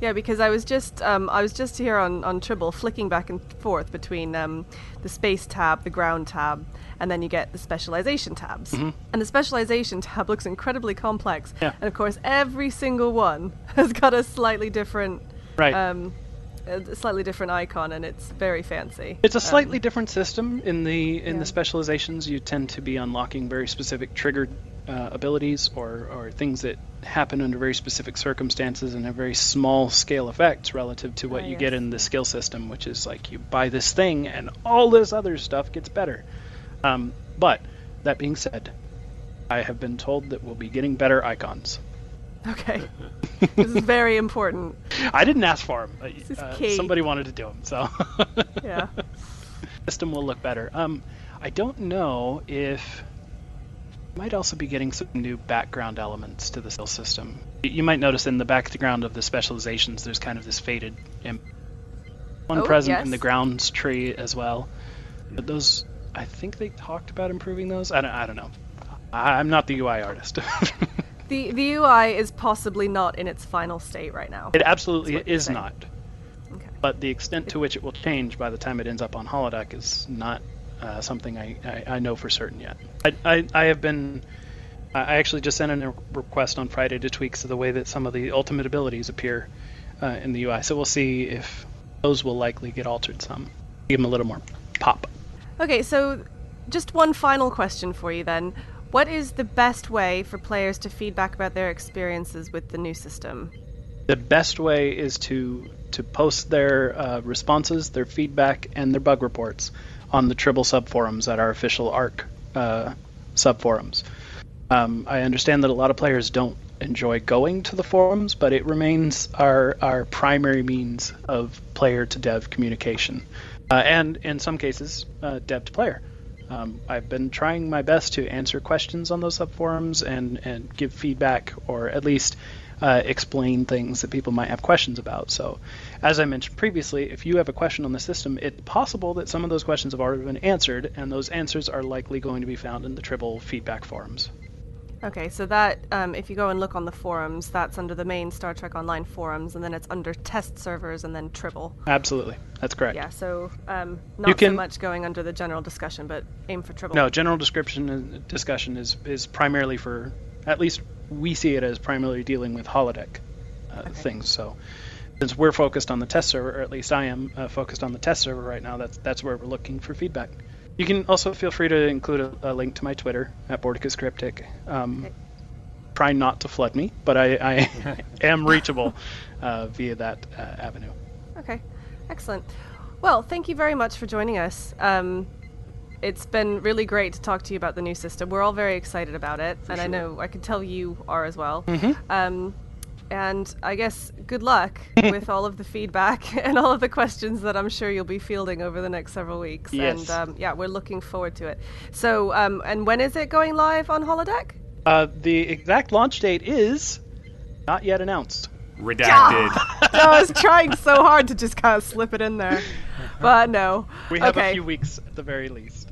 Yeah, because I was just um, I was just here on, on Tribble flicking back and forth between um, the space tab, the ground tab, and then you get the specialization tabs. Mm-hmm. And the specialization tab looks incredibly complex. Yeah. And of course, every single one has got a slightly different... Right. Um, a slightly different icon, and it's very fancy. It's a slightly um, different system. In the in yeah. the specializations, you tend to be unlocking very specific triggered uh, abilities or, or things that happen under very specific circumstances and have very small scale effects relative to what oh, you yes. get in the skill system, which is like you buy this thing and all this other stuff gets better. Um, but that being said, I have been told that we'll be getting better icons. Okay. This is very important. I didn't ask for them. This is uh, key. Somebody wanted to do them, so. Yeah. System will look better. Um, I don't know if... You might also be getting some new background elements to the skill system. You might notice in the background of the specializations, there's kind of this faded... Imp- one oh, present yes. in the grounds tree as well. But those... I think they talked about improving those. I don't, I don't know. I, I'm not the U I artist. The the U I is possibly not in its final state right now. It absolutely is saying. not. Okay. But the extent to which it will change by the time it ends up on Holodeck is not uh, something I, I, I know for certain yet. I, I, I have been... I actually just sent in a request on Friday to tweak so the way that some of the ultimate abilities appear uh, in the U I. So we'll see if those will likely get altered some. Give them a little more pop. Okay, so just one final question for you then. What is the best way for players to feedback about their experiences with the new system? The best way is to to post their uh, responses, their feedback, and their bug reports on the Tribble subforums at our official A R C uh, subforums. Um, I understand that a lot of players don't enjoy going to the forums, but it remains our, our primary means of player-to-dev communication, uh, and in some cases, uh, dev-to-player. Um, I've been trying my best to answer questions on those subforums and, and give feedback or at least uh, explain things that people might have questions about. So as I mentioned previously, if you have a question on the system, it's possible that some of those questions have already been answered, and those answers are likely going to be found in the Tribble feedback forums. Okay, so that, um, if you go and look on the forums, that's under the main Star Trek Online forums, and then it's under test servers and then Tribble. Absolutely, that's correct. Yeah, so um, not can, so much going under the general discussion, but aim for Tribble. No, general description and discussion is, is primarily for, at least we see it as primarily dealing with holodeck uh, okay. things. So since we're focused on the test server, or at least I am uh, focused on the test server right now, that's, that's where we're looking for feedback. You can also feel free to include a, a link to my Twitter, at Borkus Cryptic. Um, okay. Try not to flood me, but I, I am reachable uh, via that uh, avenue. Okay, excellent. Well, thank you very much for joining us. Um, it's been really great to talk to you about the new system. We're all very excited about it, for and sure. I know I can tell you are as well. Mm-hmm. Um, and I guess good luck with all of the feedback and all of the questions that I'm sure you'll be fielding over the next several weeks. Yes. And um, yeah, we're looking forward to it. So, um, and when is it going live on Holodeck? Uh, the exact launch date is not yet announced. Redacted. No, I was trying so hard to just kind of slip it in there. But no. We have okay. a few weeks at the very least.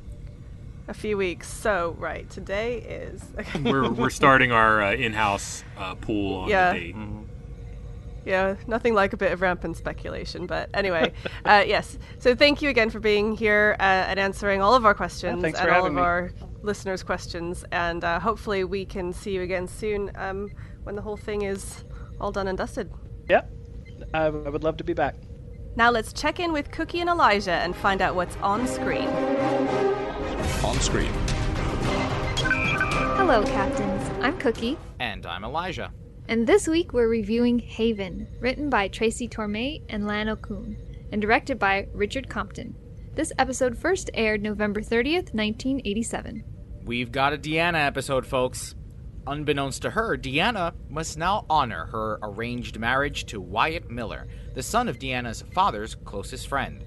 A few weeks. So, right. Today is... Okay. We're we're starting our uh, in-house uh, pool on yeah. the date. Mm-hmm. Yeah, nothing like a bit of rampant speculation. But anyway, uh, yes. So thank you again for being here uh, and answering all of our questions yeah, and all of me. our listeners' questions. And uh, hopefully we can see you again soon um, when the whole thing is... all done and dusted. Yep. I, I would love to be back. Now let's check in with Cookie and Elijah and find out what's on screen. On screen. Hello, Captains. I'm Cookie. And I'm Elijah. And this week we're reviewing Haven, written by Tracy Torme and Lan O'Coon, and directed by Richard Compton. This episode first aired November thirtieth, nineteen eighty-seven. We've got a Deanna episode, folks. Unbeknownst to her, Deanna must now honor her arranged marriage to Wyatt Miller, the son of Deanna's father's closest friend.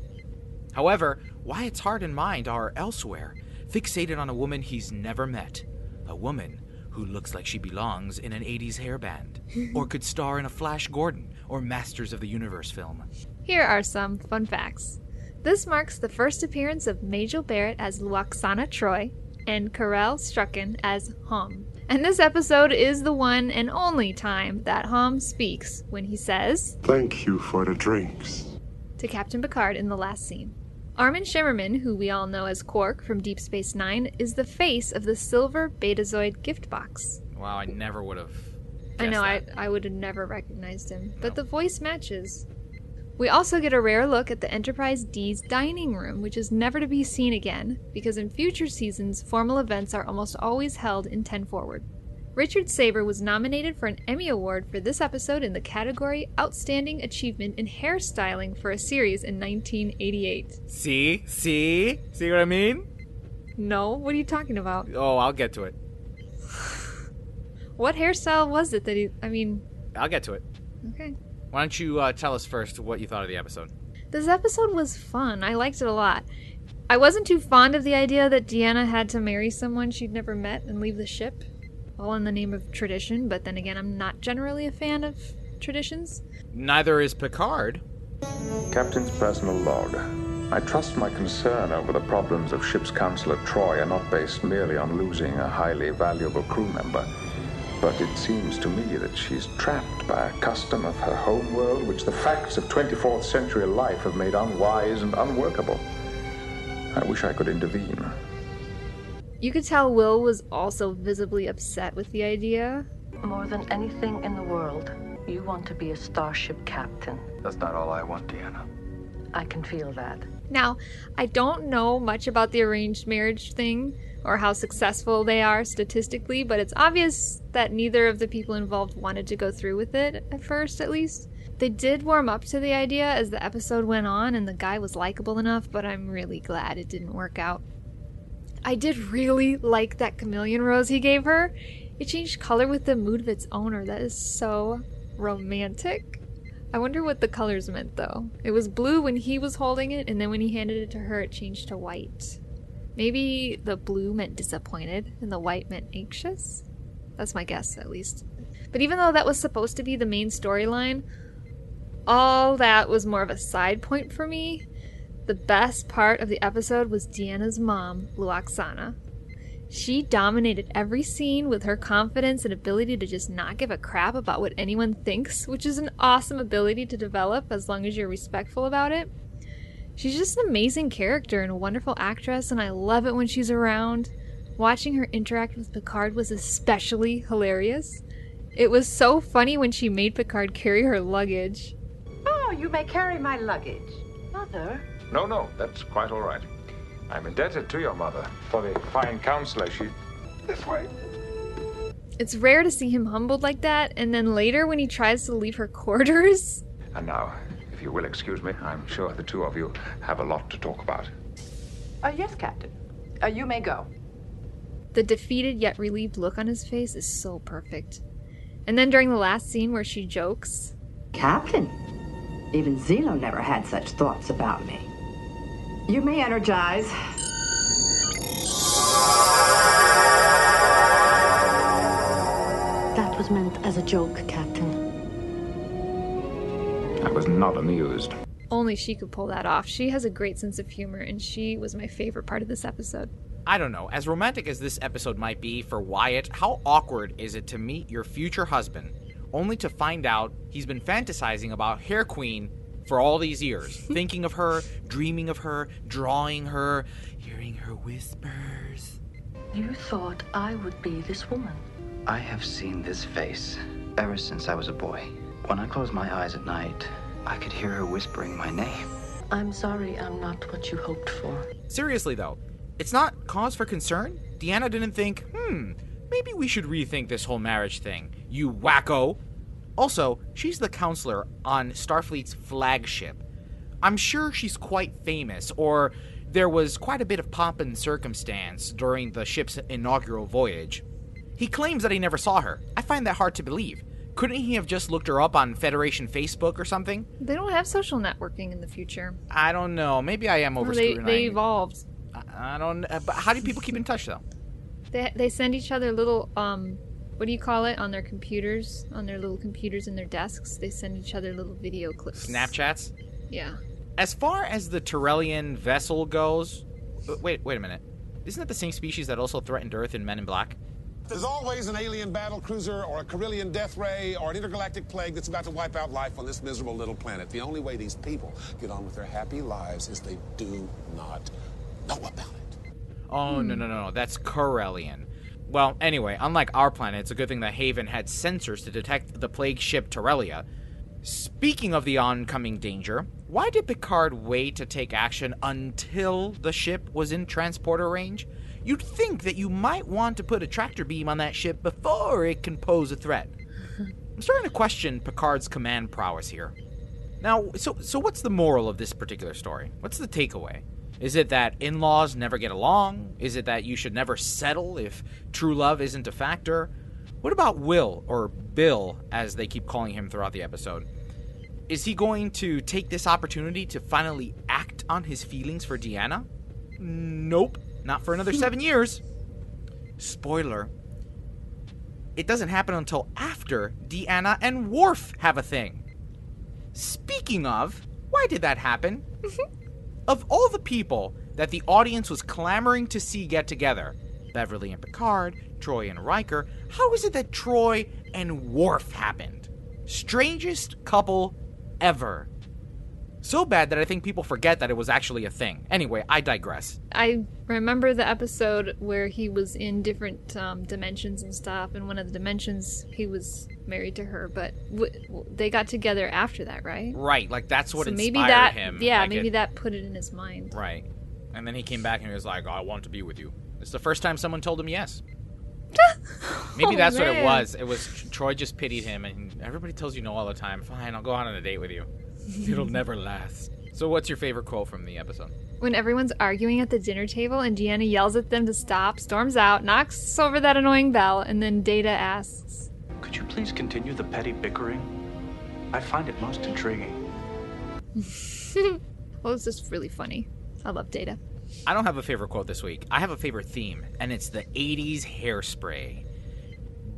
However, Wyatt's heart and mind are elsewhere, fixated on a woman he's never met. A woman who looks like she belongs in an eighties hairband, or could star in a Flash Gordon or Masters of the Universe film. Here are some fun facts. This marks the first appearance of Majel Barrett as Luoxana Troy and Karel Strucken as Hom. And this episode is the one and only time that Hom speaks when he says, "Thank you for the drinks," to Captain Picard in the last scene. Armin Shimmerman, who we all know as Quark from Deep Space Nine, is the face of the silver Betazoid gift box. Wow, I never would have guessed I know, that. I, I would have never recognized him, but no. The voice matches. We also get a rare look at the Enterprise D's dining room, which is never to be seen again, because in future seasons, formal events are almost always held in ten forward. Richard Saber was nominated for an Emmy Award for this episode in the category Outstanding Achievement in Hairstyling for a Series in nineteen eighty-eight. See? See? See what I mean? No, what are you talking about? Oh, I'll get to it. What hairstyle was it that he... I mean... I'll get to it. Okay. Why don't you uh, tell us first what you thought of the episode? This episode was fun. I liked it a lot. I wasn't too fond of the idea that Deanna had to marry someone she'd never met and leave the ship, all in the name of tradition, but then again, I'm not generally a fan of traditions. Neither is Picard. Captain's personal log. I trust my concern over the problems of ship's counselor Troy are not based merely on losing a highly valuable crew member. But it seems to me that she's trapped by a custom of her home world which the facts of twenty-fourth century life have made unwise and unworkable. I wish I could intervene. You could tell Will was also visibly upset with the idea. More than anything in the world, you want to be a starship captain. That's not all I want, Deanna. I can feel that. Now, I don't know much about the arranged marriage thing, or how successful they are statistically, but it's obvious that neither of the people involved wanted to go through with it, at first at least. They did warm up to the idea as the episode went on, and the guy was likable enough, but I'm really glad it didn't work out. I did really like that chameleon rose he gave her. It changed color with the mood of its owner. That is so romantic. I wonder what the colors meant, though. It was blue when he was holding it, and then when he handed it to her, it changed to white. Maybe the blue meant disappointed and the white meant anxious? That's my guess, at least. But even though that was supposed to be the main storyline, all that was more of a side point for me. The best part of the episode was Deanna's mom, Luoxana. She dominated every scene with her confidence and ability to just not give a crap about what anyone thinks, which is an awesome ability to develop as long as you're respectful about it. She's just an amazing character and a wonderful actress, and I love it when she's around. Watching her interact with Picard was especially hilarious. It was so funny when she made Picard carry her luggage. Oh, you may carry my luggage. Mother? No, no, that's quite all right. I'm indebted to your mother for the fine counselor she... This way. It's rare to see him humbled like that, and then later when he tries to leave her quarters. And now... If you will excuse me, I'm sure the two of you have a lot to talk about. Uh, yes, Captain. Uh, you may go. The defeated yet relieved look on his face is so perfect. And then during the last scene where she jokes, "Captain, even Zeno never had such thoughts about me. You may energize." That was meant as a joke, Captain. I was not amused. Only she could pull that off. She has a great sense of humor, and she was my favorite part of this episode. I don't know, as romantic as this episode might be for Wyatt, how awkward is it to meet your future husband, only to find out he's been fantasizing about Hair Queen for all these years, thinking of her, dreaming of her, drawing her, hearing her whispers. You thought I would be this woman. I have seen this face ever since I was a boy. When I closed my eyes at night, I could hear her whispering my name. I'm sorry I'm not what you hoped for. Seriously, though, it's not cause for concern? Deanna didn't think, hmm, maybe we should rethink this whole marriage thing, you wacko. Also, she's the counselor on Starfleet's flagship. I'm sure she's quite famous, or there was quite a bit of pomp and circumstance during the ship's inaugural voyage. He claims that he never saw her. I find that hard to believe. Couldn't he have just looked her up on Federation Facebook or something? They don't have social networking in the future. I don't know. Maybe I am over-scrutinizing. They, they evolved. I, I don't know. But how do people keep in touch, though? They they send each other little, um, what do you call it, on their computers, on their little computers in their desks. They send each other little video clips. Snapchats? Yeah. As far as the Tyrellian vessel goes... Wait, wait a minute. Isn't that the same species that also threatened Earth in Men in Black? There's always an alien battle cruiser or a Carillion death ray or an intergalactic plague that's about to wipe out life on this miserable little planet. The only way these people get on with their happy lives is they do not know about it. Oh, hmm. no, no, no, no. That's Carillion. Well, anyway, unlike our planet, it's a good thing that Haven had sensors to detect the plague ship Tyrellia. Speaking of the oncoming danger, why did Picard wait to take action until the ship was in transporter range? You'd think that you might want to put a tractor beam on that ship before it can pose a threat. I'm starting to question Picard's command prowess here. Now, so so what's the moral of this particular story? What's the takeaway? Is it that in-laws never get along? Is it that you should never settle if true love isn't a factor? What about Will, or Bill, as they keep calling him throughout the episode? Is he going to take this opportunity to finally act on his feelings for Deanna? Nope. Not for another seven years. Spoiler. It doesn't happen until after Deanna and Worf have a thing. Speaking of, why did that happen? Of all the people that the audience was clamoring to see get together, Beverly and Picard, Troy and Riker, how is it that Troy and Worf happened? Strangest couple ever. So bad that I think people forget that it was actually a thing. Anyway, I digress. I remember the episode where he was in different um, dimensions and stuff, and one of the dimensions he was married to her, but w- they got together after that, right? Right, like that's what so inspired maybe that, him. Yeah, like maybe it, that put it in his mind. Right. And then he came back and he was like, oh, I want to be with you. It's the first time someone told him yes. Maybe oh, that's man. what it was. It was Troy just pitied him, and everybody tells you no all the time. Fine, I'll go out on a date with you. It'll never last. So what's your favorite quote from the episode? When everyone's arguing at the dinner table and Deanna yells at them to stop, storms out, knocks over that annoying bell, and then Data asks, could you please continue the petty bickering? I find it most intriguing. Well, it's just really funny. I love Data. I don't have a favorite quote this week. I have a favorite theme, and it's the eighties hairspray.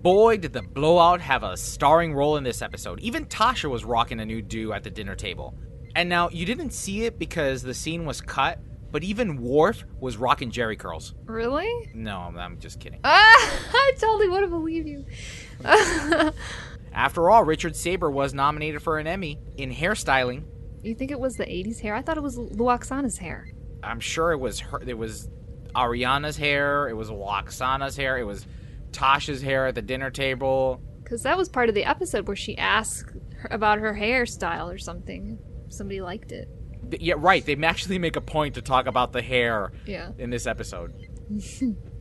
Boy, did the blowout have a starring role in this episode. Even Tasha was rocking a new do at the dinner table. And now, you didn't see it because the scene was cut, but even Worf was rocking Jerry curls. Really? No, I'm just kidding. Uh, I totally would have believed you. After all, Richard Saber was nominated for an Emmy in hairstyling. You think it was the eighties hair? I thought it was Luoxana's hair. I'm sure it was her. It was Ariana's hair. It was Luoxana's hair. It was Tasha's hair at the dinner table. Because that was part of the episode where she asked her about her hairstyle or something. Somebody liked it. Yeah, right. They actually make a point to talk about the hair yeah. in this episode.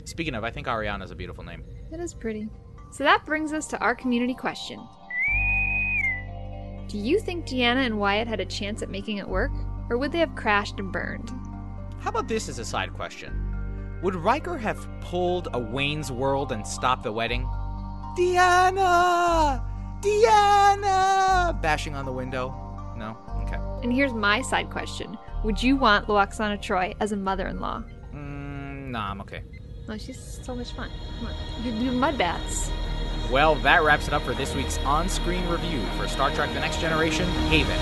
Speaking of, I think Ariana's a beautiful name. It is pretty. So that brings us to our community question. Do you think Deanna and Wyatt had a chance at making it work? Or would they have crashed and burned? How about this as a side question? Would Riker have pulled a Wayne's World and stopped the wedding? Deanna! Deanna! Bashing on the window. No? Okay. And here's my side question. Would you want Luoxana Troy as a mother-in-law? Mm, nah, I'm okay. Oh, she's so much fun. Come on. You do mud baths. Well, that wraps it up for this week's on-screen review for Star Trek The Next Generation, Haven.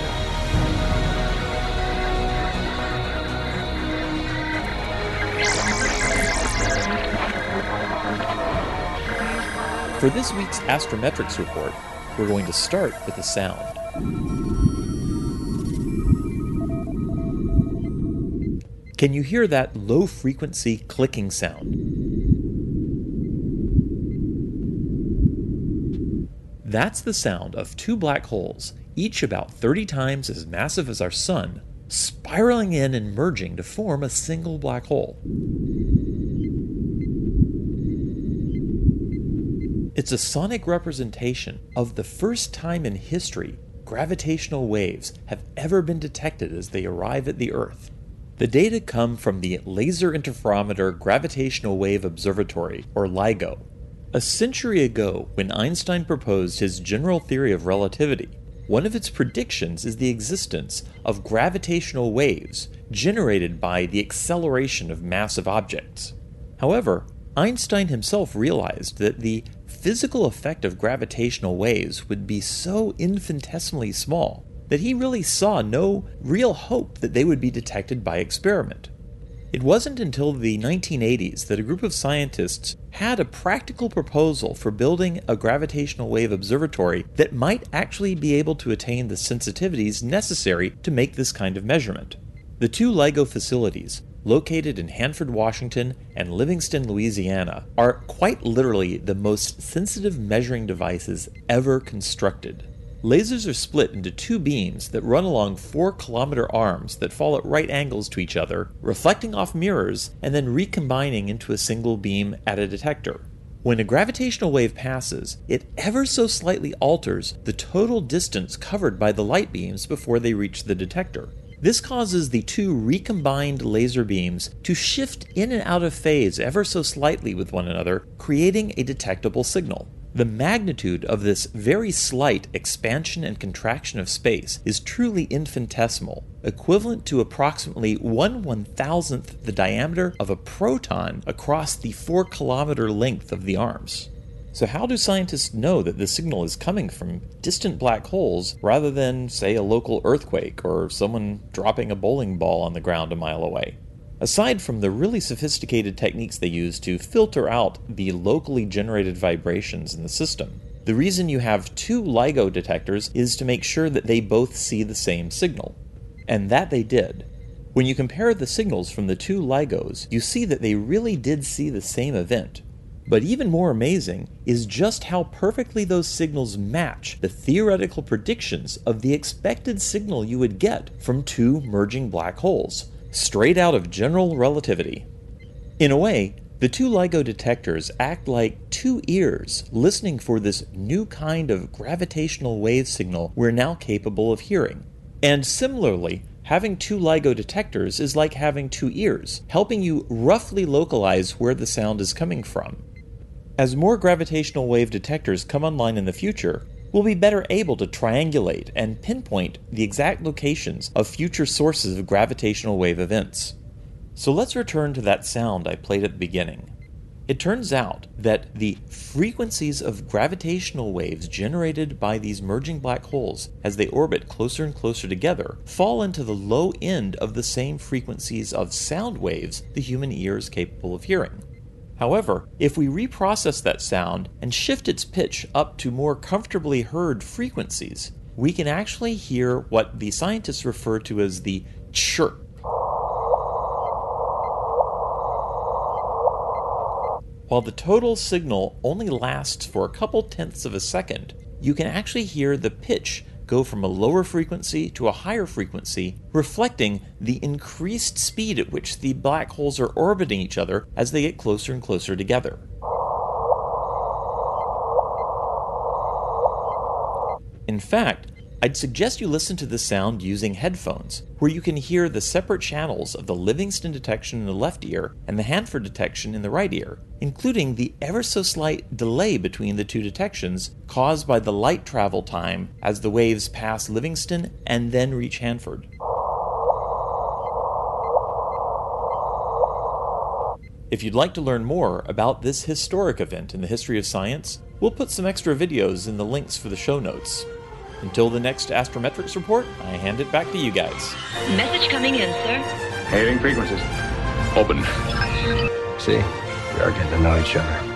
For this week's Astrometrics report, we're going to start with a sound. Can you hear that low-frequency clicking sound? That's the sound of two black holes, each about thirty times as massive as our sun, spiraling in and merging to form a single black hole. It's a sonic representation of the first time in history gravitational waves have ever been detected as they arrive at the Earth. The data come from the Laser Interferometer Gravitational Wave Observatory, or LIGO. A century ago, when Einstein proposed his general theory of relativity, one of its predictions is the existence of gravitational waves generated by the acceleration of massive objects. However, Einstein himself realized that the physical effect of gravitational waves would be so infinitesimally small that he really saw no real hope that they would be detected by experiment. It wasn't until the nineteen eighties that a group of scientists had a practical proposal for building a gravitational wave observatory that might actually be able to attain the sensitivities necessary to make this kind of measurement. The two LIGO facilities, located in Hanford, Washington, and Livingston, Louisiana, are quite literally the most sensitive measuring devices ever constructed. Lasers are split into two beams that run along four-kilometer arms that fall at right angles to each other, reflecting off mirrors and then recombining into a single beam at a detector. When a gravitational wave passes, it ever so slightly alters the total distance covered by the light beams before they reach the detector. This causes the two recombined laser beams to shift in and out of phase ever so slightly with one another, creating a detectable signal. The magnitude of this very slight expansion and contraction of space is truly infinitesimal, equivalent to approximately one one-thousandth the diameter of a proton across the four-kilometer length of the arms. So how do scientists know that the signal is coming from distant black holes rather than, say, a local earthquake or someone dropping a bowling ball on the ground a mile away? Aside from the really sophisticated techniques they use to filter out the locally generated vibrations in the system, the reason you have two LIGO detectors is to make sure that they both see the same signal. And that they did. When you compare the signals from the two LIGOs, you see that they really did see the same event. But even more amazing is just how perfectly those signals match the theoretical predictions of the expected signal you would get from two merging black holes, straight out of general relativity. In a way, the two LIGO detectors act like two ears listening for this new kind of gravitational wave signal we're now capable of hearing. And similarly, having two LIGO detectors is like having two ears, helping you roughly localize where the sound is coming from. As more gravitational wave detectors come online in the future, we'll be better able to triangulate and pinpoint the exact locations of future sources of gravitational wave events. So let's return to that sound I played at the beginning. It turns out that the frequencies of gravitational waves generated by these merging black holes as they orbit closer and closer together fall into the low end of the same frequencies of sound waves the human ear is capable of hearing. However, if we reprocess that sound and shift its pitch up to more comfortably heard frequencies, we can actually hear what the scientists refer to as the chirp. While the total signal only lasts for a couple tenths of a second, you can actually hear the pitch go from a lower frequency to a higher frequency, reflecting the increased speed at which the black holes are orbiting each other as they get closer and closer together. In fact, I'd suggest you listen to the sound using headphones, where you can hear the separate channels of the Livingston detection in the left ear and the Hanford detection in the right ear, including the ever so slight delay between the two detections caused by the light travel time as the waves pass Livingston and then reach Hanford. If you'd like to learn more about this historic event in the history of science, we'll put some extra videos in the links for the show notes. Until the next Astrometrics report, I hand it back to you guys. Message coming in, sir. Hailing frequencies. Open. See, we are getting to know each other.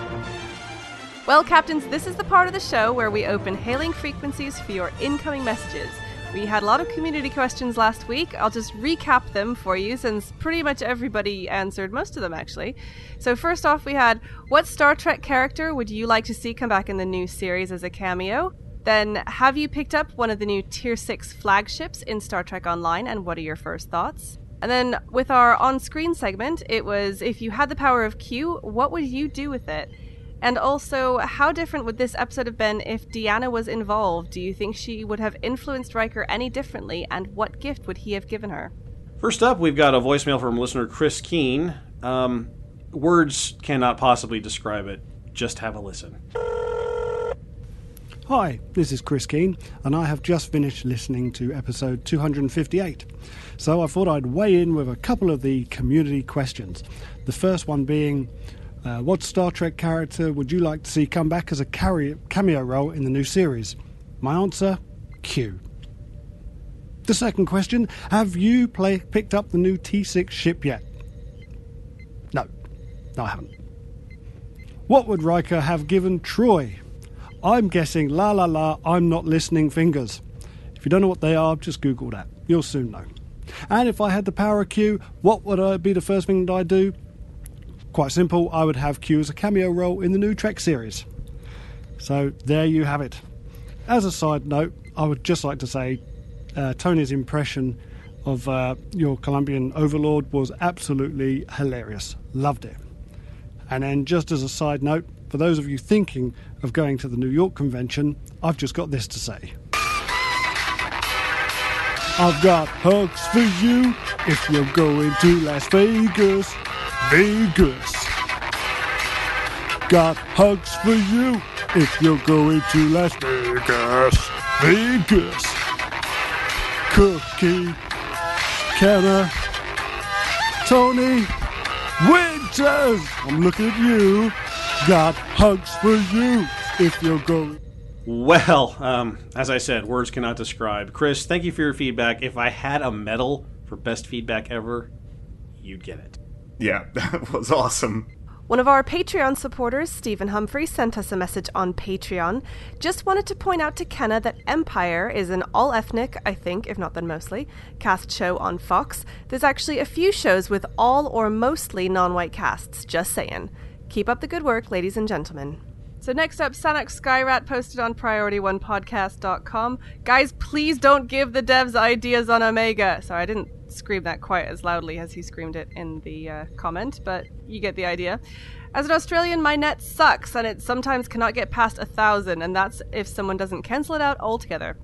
Well, Captains, this is the part of the show where we open hailing frequencies for your incoming messages. We had a lot of community questions last week. I'll just recap them for you since pretty much everybody answered most of them, actually. So first off, we had, what Star Trek character would you like to see come back in the new series as a cameo? Then, have you picked up one of the new Tier six flagships in Star Trek Online, and what are your first thoughts? And then, with our on-screen segment, it was, if you had the power of Q, what would you do with it? And also, how different would this episode have been if Deanna was involved? Do you think she would have influenced Riker any differently, and what gift would he have given her? First up, we've got a voicemail from listener Chris Keene. Um, words cannot possibly describe it. Just have a listen. Hi, this is Chris Keene, and I have just finished listening to episode two fifty-eight. So I thought I'd weigh in with a couple of the community questions. The first one being... Uh, what Star Trek character would you like to see come back as a cameo role in the new series? My answer, Q. The second question, have you play, picked up the new T six ship yet? No, no I haven't. What would Riker have given Troy? I'm guessing la la la, I'm not listening fingers. If you don't know what they are, just Google that. You'll soon know. And if I had the power of Q, what would I be the first thing that I do? Quite simple, I would have Q as a cameo role in the new Trek series. So there you have it. As a side note, I would just like to say uh, Tony's impression of uh, your Colombian overlord was absolutely hilarious. Loved it. And then just as a side note, for those of you thinking of going to the New York convention, I've just got this to say. I've got hugs for you if you're going to Las Vegas. Vegas. Got hugs for you if you're going to Las Vegas. Vegas. Cookie. Kenna. Tony. Winters. I'm looking at you. Got hugs for you if you're going. Well, um, as I said, words cannot describe. Chris, thank you for your feedback. If I had a medal for best feedback ever, you'd get it. Yeah, that was awesome. One of our Patreon supporters, Stephen Humphrey, sent us a message on Patreon. Just wanted to point out to Kenna that Empire is an all-ethnic, I think, if not then mostly, cast show on Fox. There's actually a few shows with all or mostly non-white casts, just saying. Keep up the good work, ladies and gentlemen. So next up, Sanox Skyrat posted on priority one podcast dot com. Guys, please don't give the devs ideas on Omega. Sorry, I didn't scream that quite as loudly as he screamed it in the uh, comment, but you get the idea. As an Australian, my net sucks, and it sometimes cannot get past a thousand, and that's if someone doesn't cancel it out altogether.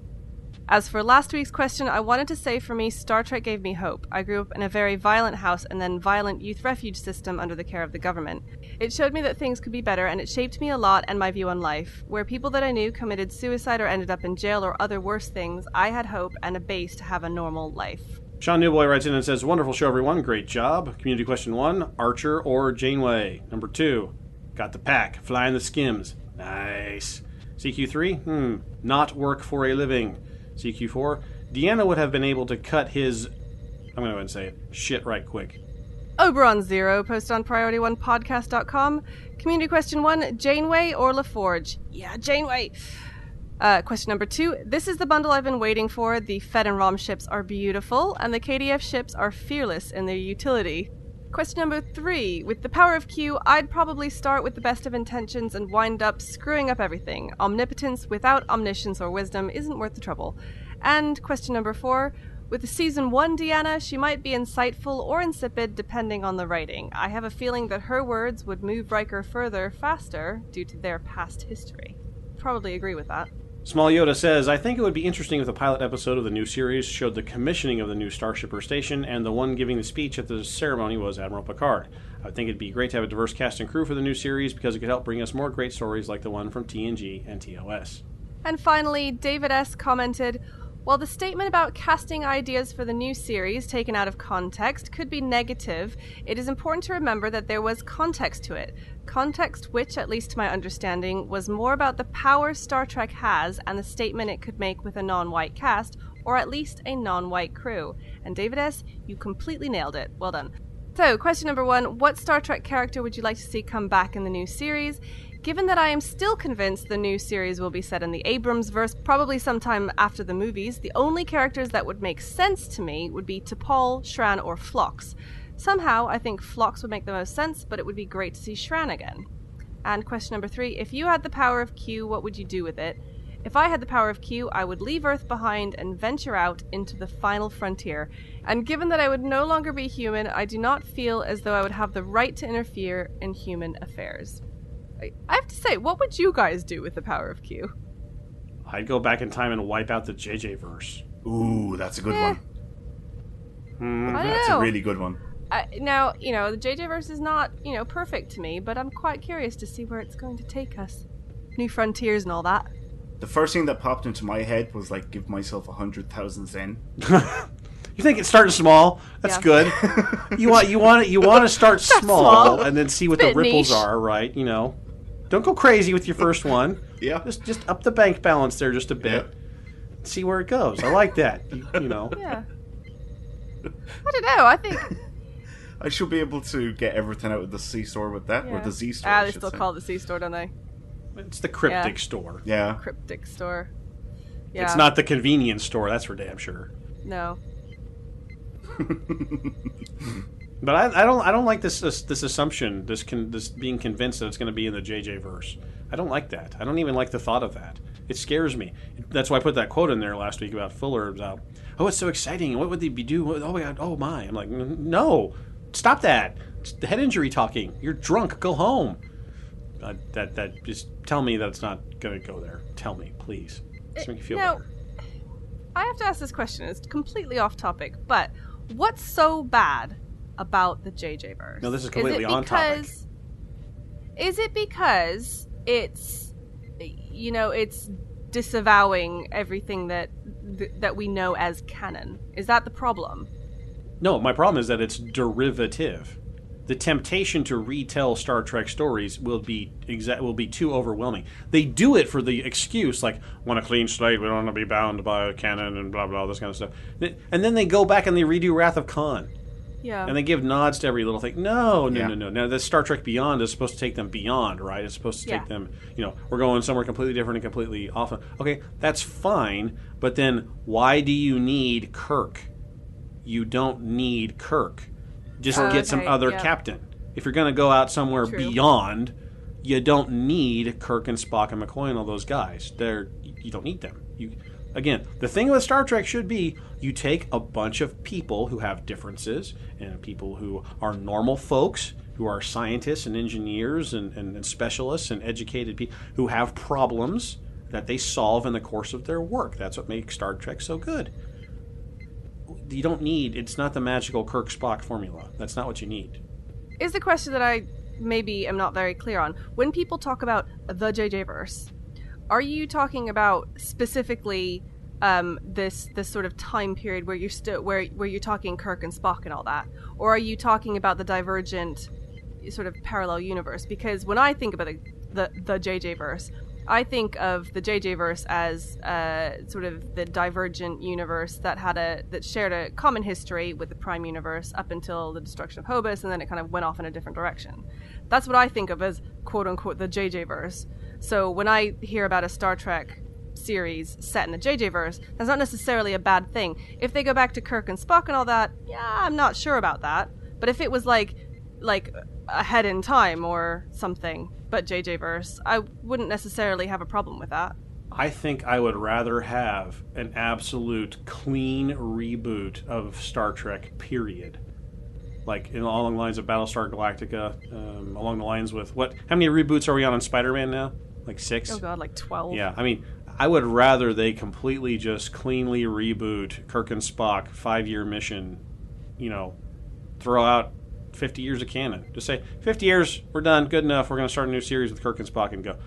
As for last week's question, I wanted to say for me, Star Trek gave me hope. I grew up in a very violent house and then violent youth refuge system under the care of the government. It showed me that things could be better, and it shaped me a lot and my view on life. Where people that I knew committed suicide or ended up in jail or other worse things, I had hope and a base to have a normal life. Sean Newboy writes in and says, wonderful show, everyone. Great job. Community question one, Archer or Janeway? Number two, got the pack, flying the skims. Nice. C Q three, hmm, not work for a living. C Q four, Deanna would have been able to cut his, I'm going to go ahead and say it, shit right quick. Oberon Zero, post on priority one podcast dot com. Community question one, Janeway or LaForge? Yeah, Janeway. Uh, question number two, this is the bundle I've been waiting for. The Fed and Rom ships are beautiful, and the K D F ships are fearless in their utility. Question number three, with the power of Q, I'd probably start with the best of intentions and wind up screwing up everything. Omnipotence without omniscience or wisdom isn't worth the trouble. And question number four, with the season one Deanna, she might be insightful or insipid depending on the writing. I have a feeling that her words would move Riker further faster due to their past history. Probably agree with that. Small Yoda says, I think it would be interesting if the pilot episode of the new series showed the commissioning of the new Starship or station, and the one giving the speech at the ceremony was Admiral Picard. I would think it'd be great to have a diverse cast and crew for the new series because it could help bring us more great stories like the one from T N G and T O S. And finally, David S. commented, While the statement about casting ideas for the new series taken out of context could be negative, it is important to remember that there was context to it. Context which, at least to my understanding, was more about the power Star Trek has and the statement it could make with a non-white cast, or at least a non-white crew. And David S., you completely nailed it. Well done. So, question number one, what Star Trek character would you like to see come back in the new series? Given that I am still convinced the new series will be set in the Abramsverse, probably sometime after the movies, the only characters that would make sense to me would be T'Pol, Shran, or Phlox. Somehow, I think Phlox would make the most sense, but it would be great to see Shran again. And question number three, if you had the power of Q, what would you do with it? If I had the power of Q, I would leave Earth behind and venture out into the final frontier. And given that I would no longer be human, I do not feel as though I would have the right to interfere in human affairs. I have to say, what would you guys do with the power of Q? I'd go back in time and wipe out the J J-verse. Ooh, that's a good eh. one. Mm, that's know. a really good one. Uh, now, you know, the J J-verse is not, you know, perfect to me, but I'm quite curious to see where it's going to take us. New frontiers and all that. The first thing that popped into my head was, like, give myself one hundred thousand zen. You think it's starting small? That's yeah. good. You want you want you want to start small, small and then see what the ripples niche. are, right? You know. Don't go crazy with your first one. Yeah. Just just up the bank balance there just a bit. Yeah. See where it goes. I like that. You, you know. Yeah. I don't know. I think I should be able to get everything out of the C store with that, yeah. or the Z store. Ah, they still say. call it the C store, don't they? It's the cryptic yeah. store. Yeah. Cryptic store. Yeah. It's not the convenience store. That's for damn sure. No. But I, I don't. I don't like this. This, this assumption. This con, this being convinced that it's going to be in the J J-verse. I don't like that. I don't even like the thought of that. It scares me. That's why I put that quote in there last week about Fuller. About, oh, it's so exciting. What would they be doing? Oh my God. Oh my. I'm like, no. Stop that. It's head injury talking. You're drunk. Go home. Uh, that that just tell me that it's not going to go there. Tell me, please. Just make me feel now, better. I have to ask this question. It's completely off topic, but. What's so bad about the J J-verse? No, this is completely is because, on topic. Is it because it's, you know, it's disavowing everything that th- that we know as canon? Is that the problem? No, my problem is that it's derivative. The temptation to retell Star Trek stories will be exa- will be too overwhelming. They do it for the excuse, like, want a clean slate, we don't want to be bound by a canon and blah, blah, this kind of stuff. And then they go back and they redo Wrath of Khan. Yeah. And they give nods to every little thing. No, no, yeah. no, no. Now, the Star Trek Beyond is supposed to take them beyond, right? It's supposed to take yeah. them, you know, we're going somewhere completely different and completely off. Okay, that's fine, but then why do you need Kirk? You don't need Kirk. Just oh, get okay, some other yeah. captain. If you're going to go out somewhere True. beyond, you don't need Kirk and Spock and McCoy and all those guys. They're you don't need them. You again, the thing with Star Trek should be you take a bunch of people who have differences and people who are normal folks, who are scientists and engineers and, and, and specialists and educated people who have problems that they solve in the course of their work. That's what makes Star Trek so good. You don't need, it's not the magical Kirk Spock formula. That's not what you need. Is the question that I maybe am not very clear on. When people talk about the J J-verse, are you talking about specifically um, this this sort of time period where you're st- where where you're talking Kirk and Spock and all that, or are you talking about the divergent sort of parallel universe? Because when I think about the the, the J J-verse, I think of the J J-verse as uh, sort of the divergent universe that had a that shared a common history with the Prime Universe up until the destruction of Hobos, and then it kind of went off in a different direction. That's what I think of as quote-unquote the J J-verse. So when I hear about a Star Trek series set in the J J-verse, that's not necessarily a bad thing. If they go back to Kirk and Spock and all that, yeah, I'm not sure about that. But if it was like like ahead in time or something... But J J-verse, I wouldn't necessarily have a problem with that. I think I would rather have an absolute clean reboot of Star Trek, period. Like, in, along the lines of Battlestar Galactica, um, along the lines with, what? How many reboots are we on on Spider-Man now? Like six? Oh god, like twelve. Yeah, I mean, I would rather they completely just cleanly reboot Kirk and Spock, five-year mission, you know, throw out fifty years of canon. Just say, fifty years, we're done, good enough, we're going to start a new series with Kirk and Spock and go.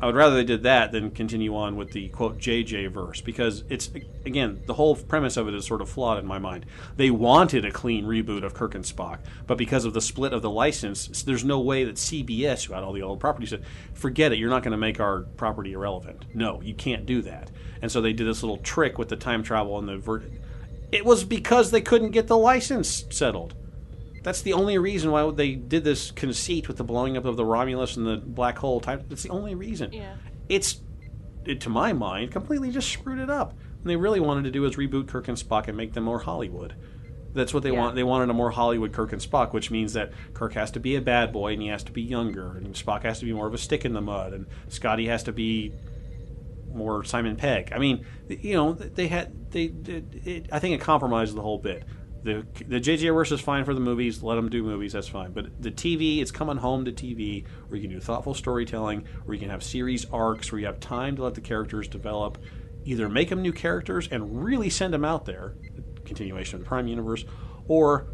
I would rather they did that than continue on with the, quote, J J verse, because it's, again, the whole premise of it is sort of flawed in my mind. They wanted a clean reboot of Kirk and Spock, but because of the split of the license, there's no way that C B S, who had all the old properties, said, forget it, you're not going to make our property irrelevant. No, you can't do that. And so they did this little trick with the time travel and the... Ver- it was because they couldn't get the license settled. That's the only reason why they did this conceit with the blowing up of the Romulus and the black hole time. That's the only reason. Yeah. It's, it, to my mind, completely just screwed it up. And they really wanted to do is reboot Kirk and Spock and make them more Hollywood. That's what they yeah. want. They wanted a more Hollywood Kirk and Spock, which means that Kirk has to be a bad boy and he has to be younger. And Spock has to be more of a stick in the mud. And Scotty has to be more Simon Pegg. I mean, you know, they had, they, it, it, I think it compromised the whole bit. The the J J verse is fine for the movies. Let them do movies. That's fine. But the T V, it's coming home to T V, where you can do thoughtful storytelling, where you can have series arcs, where you have time to let the characters develop. Either make them new characters and really send them out there, continuation of the Prime Universe, or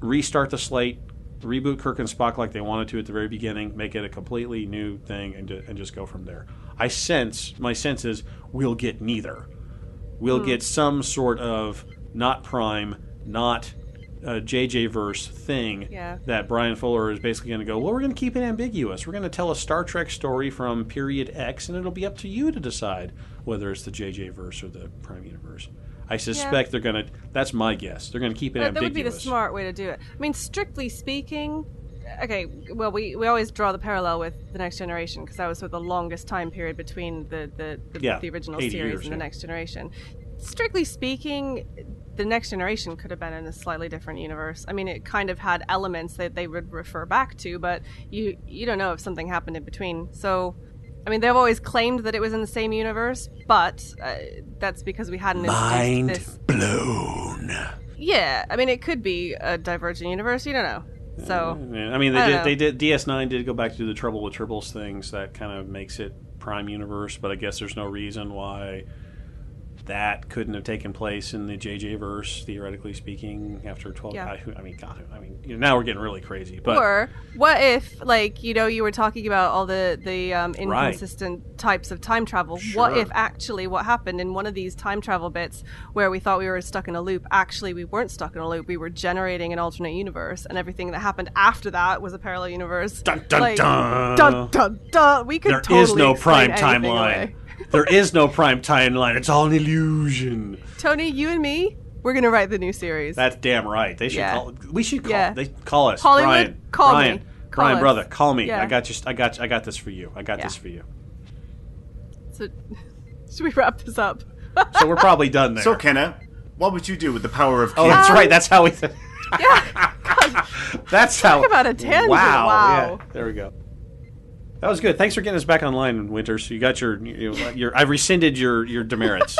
restart the slate, reboot Kirk and Spock like they wanted to at the very beginning, make it a completely new thing, and and just go from there. I sense, my sense is, we'll get neither. We'll hmm. get some sort of... not Prime, not uh, J J-verse thing yeah. that Brian Fuller is basically going to go, well, we're going to keep it ambiguous. We're going to tell a Star Trek story from period X, and it'll be up to you to decide whether it's the J J-verse or the Prime Universe. I suspect yeah. they're going to... That's my guess. They're going to keep it that, ambiguous. That would be the smart way to do it. I mean, strictly speaking... Okay, well, we, we always draw the parallel with The Next Generation because that was sort of the longest time period between the, the, the, yeah, the original series years, and yeah. The Next Generation. Strictly speaking... The Next Generation could have been in a slightly different universe. I mean, it kind of had elements that they would refer back to, but you you don't know if something happened in between. So, I mean, they've always claimed that it was in the same universe, but uh, that's because we hadn't mind this. blown. Yeah, I mean, it could be a divergent universe. You don't know. So, yeah, I mean, they I did. Know. They did. D S nine did go back to the Trouble with Tribbles things. That kind of makes it Prime Universe, but I guess there's no reason why. That couldn't have taken place in the J J verse, theoretically speaking. After twelve, yeah. I, I mean, God, I mean, you know, now we're getting really crazy. But or what if, like, you know, you were talking about all the the um, inconsistent right. types of time travel? Sure. What if actually what happened in one of these time travel bits where we thought we were stuck in a loop? Actually, we weren't stuck in a loop. We were generating an alternate universe, and everything that happened after that was a parallel universe. Dun dun like, dun. dun dun dun. We could there totally is no prime timeline. There is no prime timeline. It's all an illusion. Tony, you and me, we're gonna write the new series. That's damn right. They should. Yeah. Call, we should call. Yeah. They call us. Hollywood, Brian, call Brian, me. Call Brian, us. brother, call me. Yeah. I got you. I got. I got this for you. I got yeah. this for you. So, should we wrap this up? So we're probably done there. So Kenna, what would you do with the power of? Ken? Oh, that's um, right. That's how we. Th- yeah. God, that's talk how. About a tangent. Wow. wow. Yeah, there we go. That was good. Thanks for getting us back online, Winter. So you got your, your, your I rescinded your, your demerits.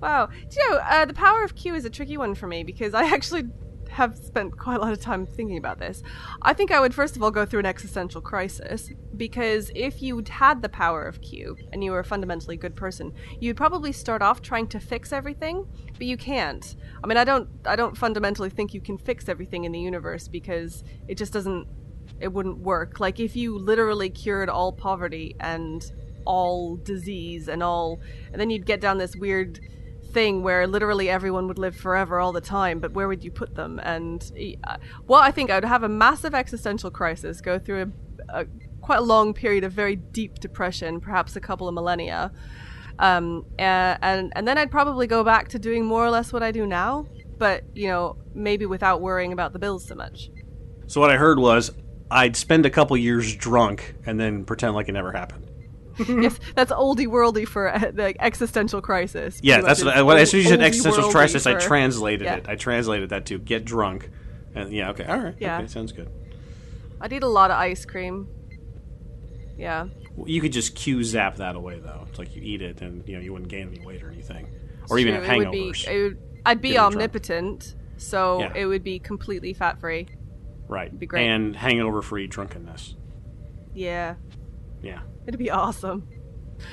Wow. Do you know, uh, the power of Q is a tricky one for me because I actually have spent quite a lot of time thinking about this. I think I would, first of all, go through an existential crisis because if you had the power of Q and you were a fundamentally good person, you'd probably start off trying to fix everything, but you can't. I mean, I don't, I don't fundamentally think you can fix everything in the universe because it just doesn't... It wouldn't work. Like, if you literally cured all poverty and all disease and all... And then you'd get down this weird thing where literally everyone would live forever all the time, but where would you put them? And, uh, well, I think I would have a massive existential crisis, go through a, a quite a long period of very deep depression, perhaps a couple of millennia. Um, and, and, and then I'd probably go back to doing more or less what I do now, but, you know, maybe without worrying about the bills so much. So what I heard was... I'd spend a couple years drunk and then pretend like it never happened. Yes, that's oldie worldy for uh, the existential crisis. Yeah, that's what I, when, as soon as you said existential crisis, for, I translated yeah. it. I translated that to get drunk. And yeah, okay, all right, yeah. okay, sounds good. I'd eat a lot of ice cream. Yeah. Well, you could just Q zap that away though. It's like you eat it and you know you wouldn't gain any weight or anything, or it's even true. Have hangovers. It would be, it would, I'd be omnipotent, drunk. so yeah. it would be completely fat free. Right. It'd be great. And hangover-free drunkenness. Yeah. Yeah. It'd be awesome.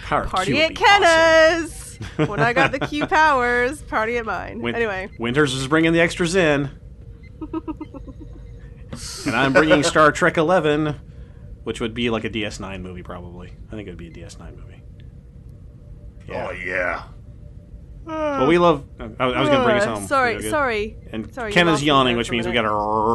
Power party Q at Kenna's! Awesome. When I got the Q powers, party at mine. Win- anyway. Winters is bringing the extras in. And I'm bringing Star Trek eleven. which would be like a D S nine movie probably. I think it would be a D S nine movie. Yeah. Oh, yeah. Well, we love... I, I was going to bring us home. Sorry, you know, sorry. And sorry, Kenna's yawning, which means we got to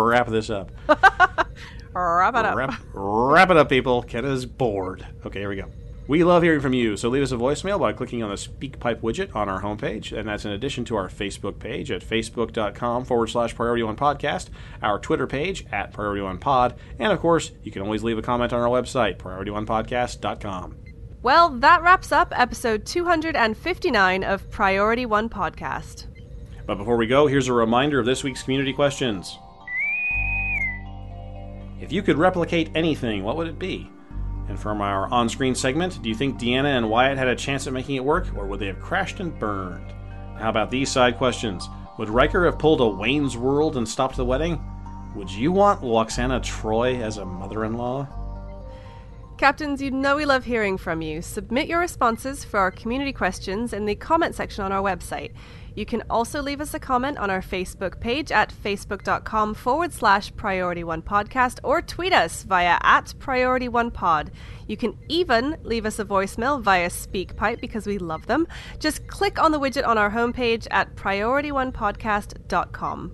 wrap this up. Wrap it up. Wrap, wrap it up, people. Kenna's bored. Okay, here we go. We love hearing from you, so leave us a voicemail by clicking on the SpeakPipe widget on our homepage, and that's in addition to our Facebook page at facebook.com forward slash Priority One Podcast, our Twitter page at Priority One Pod, and of course, you can always leave a comment on our website, priority one podcast dot com. Well, that wraps up episode two fifty-nine of Priority One Podcast. But before we go, here's a reminder of this week's community questions. If you could replicate anything, what would it be? And from our on-screen segment, do you think Deanna and Wyatt had a chance at making it work, or would they have crashed and burned? How about these side questions? Would Riker have pulled a Wayne's World and stopped the wedding? Would you want Loxana Troy as a mother-in-law? Captains, you know we love hearing from you. Submit your responses for our community questions in the comment section on our website. You can also leave us a comment on our Facebook page at facebook.com forward slash Priority One Podcast, or tweet us via at Priority One Pod. You can even leave us a voicemail via SpeakPipe because we love them. Just click on the widget on our homepage at priority one podcast dot com.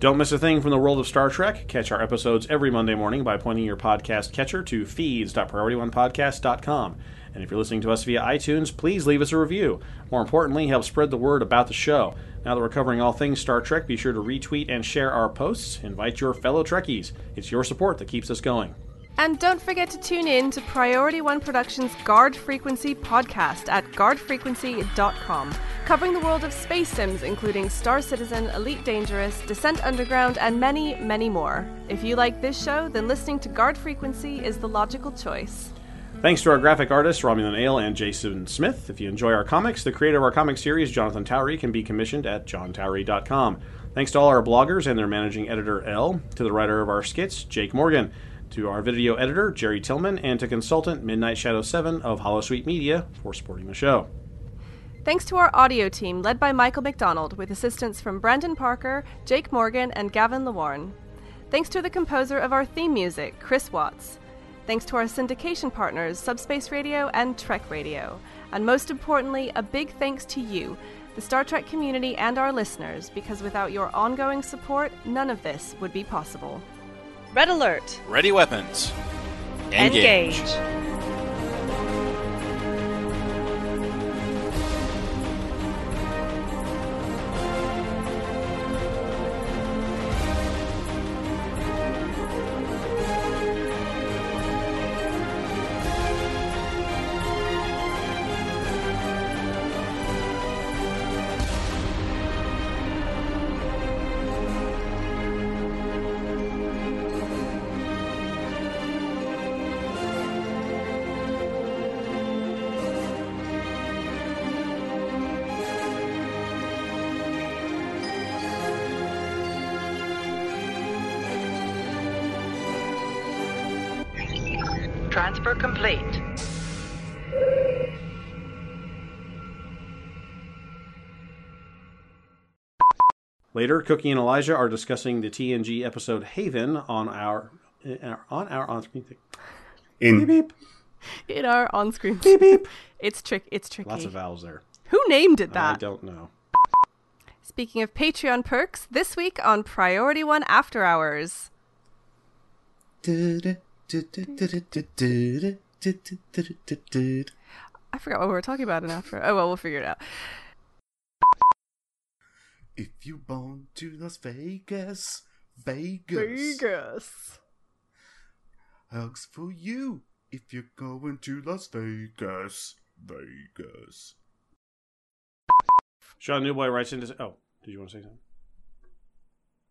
Don't miss a thing from the world of Star Trek. Catch our episodes every Monday morning by pointing your podcast catcher to feeds dot priority one podcast dot com. And if you're listening to us via iTunes, please leave us a review. More importantly, help spread the word about the show. Now that we're covering all things Star Trek, be sure to retweet and share our posts. Invite your fellow Trekkies. It's your support that keeps us going. And don't forget to tune in to Priority One Productions' Guard Frequency podcast at guard frequency dot com, covering the world of space sims, including Star Citizen, Elite Dangerous, Descent Underground, and many, many more. If you like this show, then listening to Guard Frequency is the logical chouse. Thanks to our graphic artists, Romulan Ale and Jason Smith. If you enjoy our comics, the creator of our comic series, Jonathan Towery, can be commissioned at john towery dot com. Thanks to all our bloggers and their managing editor, Elle, to the writer of our skits, Jake Morgan, to our video editor, Jerry Tillman, and to consultant, Midnight Shadow Seven of Holosuite Media, for supporting the show. Thanks to our audio team, led by Michael McDonald, with assistance from Brandon Parker, Jake Morgan, and Gavin LaWarne. Thanks to the composer of our theme music, Chris Watts. Thanks to our syndication partners, Subspace Radio and Trek Radio. And most importantly, a big thanks to you, the Star Trek community and our listeners, because without your ongoing support, none of this would be possible. Red Alert. Ready weapons. Engage. Engage. Transfer complete. Later, Cookie and Elijah are discussing the T N G episode Haven on our on our on-screen thing. In beep, beep. In our on-screen beep beep. It's trick. It's tricky. Lots of vowels there. Who named it that? I don't know. Speaking of Patreon perks, this week on Priority One After Hours. Da-da. I forgot what we were talking about in after. Oh, well, we'll figure it out. If you're born to Las Vegas, Vegas. Vegas. Hugs for you if you're going to Las Vegas, Vegas. Sean Newboy writes into... His- oh, did you want to say something?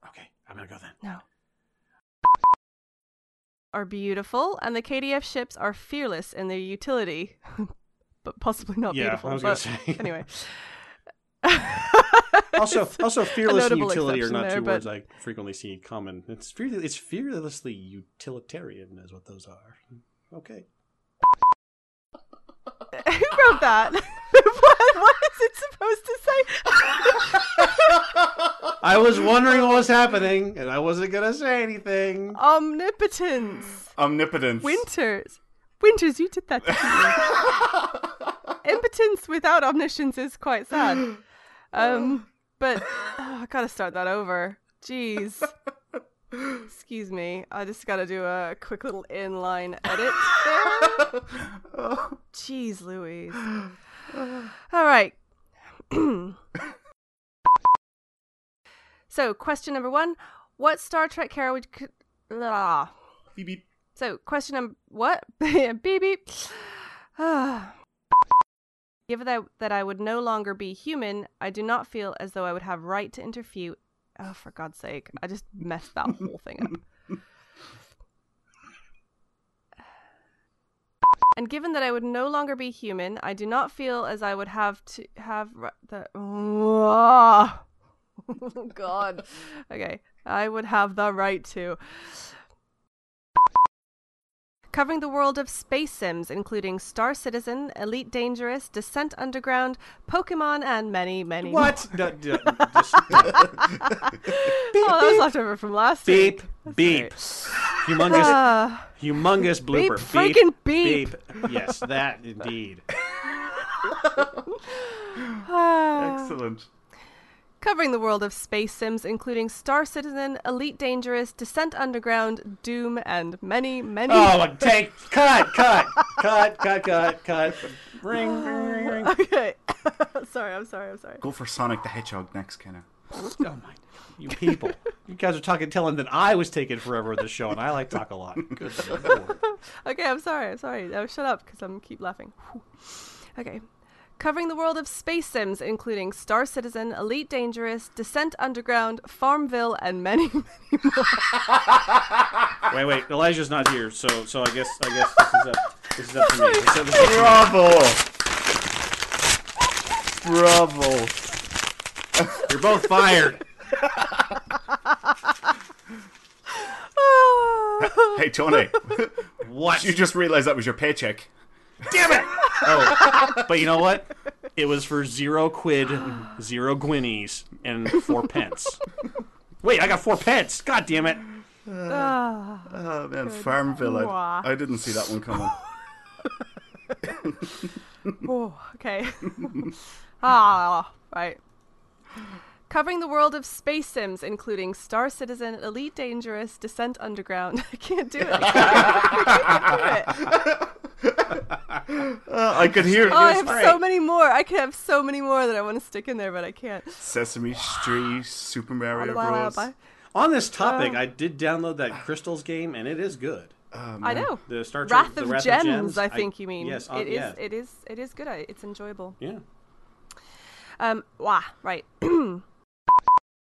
Okay, I'm going to go then. No. Are beautiful, and the K D F ships are fearless in their utility, but possibly not yeah, beautiful. Yeah, I was going to say. Anyway. also, also fearless and utility are not there, two but... words I frequently see in common. It's, fear- it's fearlessly utilitarian is what those are. Okay. Who wrote that? what, what is it supposed to say? I was wondering what was happening, and I wasn't gonna say anything. Omnipotence. Omnipotence. Winters. Winters, you did that to me. Impotence without omniscience is quite sad. Um, but oh, I gotta start that over. Jeez. Excuse me. I just gotta do a quick little inline edit there. Oh. Jeez Louise. All right. So, question number one. What Star Trek character would... C- blah. Beep, beep. So, question number... What? Beep, beep. Given that, that I would no longer be human, I do not feel as though I would have right to interfere... Oh, for God's sake. I just messed that whole thing up. And given that I would no longer be human, I do not feel as I would have to have... the. Oh. Oh God. Okay. I would have the right to. Covering the world of space sims, including Star Citizen, Elite Dangerous, Descent Underground, Pokemon, and many, many what? More. What? No, no, just... beep, oh, that was leftover from last beep, week. That's beep, beep. Humongous, uh, humongous blooper. Beep, freaking beep. Beep. Beep. Yes, that indeed. uh, Excellent. Covering the world of space sims, including Star Citizen, Elite Dangerous, Descent Underground, Doom, and many, many... Oh, take... Cut, cut, cut, cut, cut, cut. Ring, ring, ring. Okay. sorry, I'm sorry, I'm sorry. Go for Sonic the Hedgehog next, Kenna. Oh, my... You people. You guys are talking, telling that I was taking forever with the show, and I like talk a lot. Good Lord. Okay, I'm sorry, I'm sorry. Oh, shut up, because I'm keep laughing. Okay. Covering the world of space sims, including Star Citizen, Elite Dangerous, Descent Underground, Farmville, and many, many more. Wait, wait, Elijah's not here, so so I guess I guess this is up this is up to me. This is up to me. Bravo, bravo! You're both fired. Hey Tony, what? You just realized that was your paycheck. Damn it! Oh, but you know what? It was for zero quid, zero guineas, and four pence. Wait, I got four pence! God damn it! Uh, oh, oh man, Farmville. I, I didn't see that one coming. Oh, okay. Ah, right. Covering the world of space sims, including Star Citizen, Elite Dangerous, Descent Underground. I can't do it. I can't do it. uh, I could hear it. Oh, I have right. so many more. I could have so many more that I want to stick in there, but I can't. Sesame Street, Super Mario Bros. On this topic, uh, I did download that Crystals game, and it is good. Uh, I know. The Star Trek, Wrath, the of, Wrath Gems, of Gems, I think I, you mean. Yes, um, it is. Yeah. It is. It is good. It's enjoyable. Yeah. Um. Wow. Right.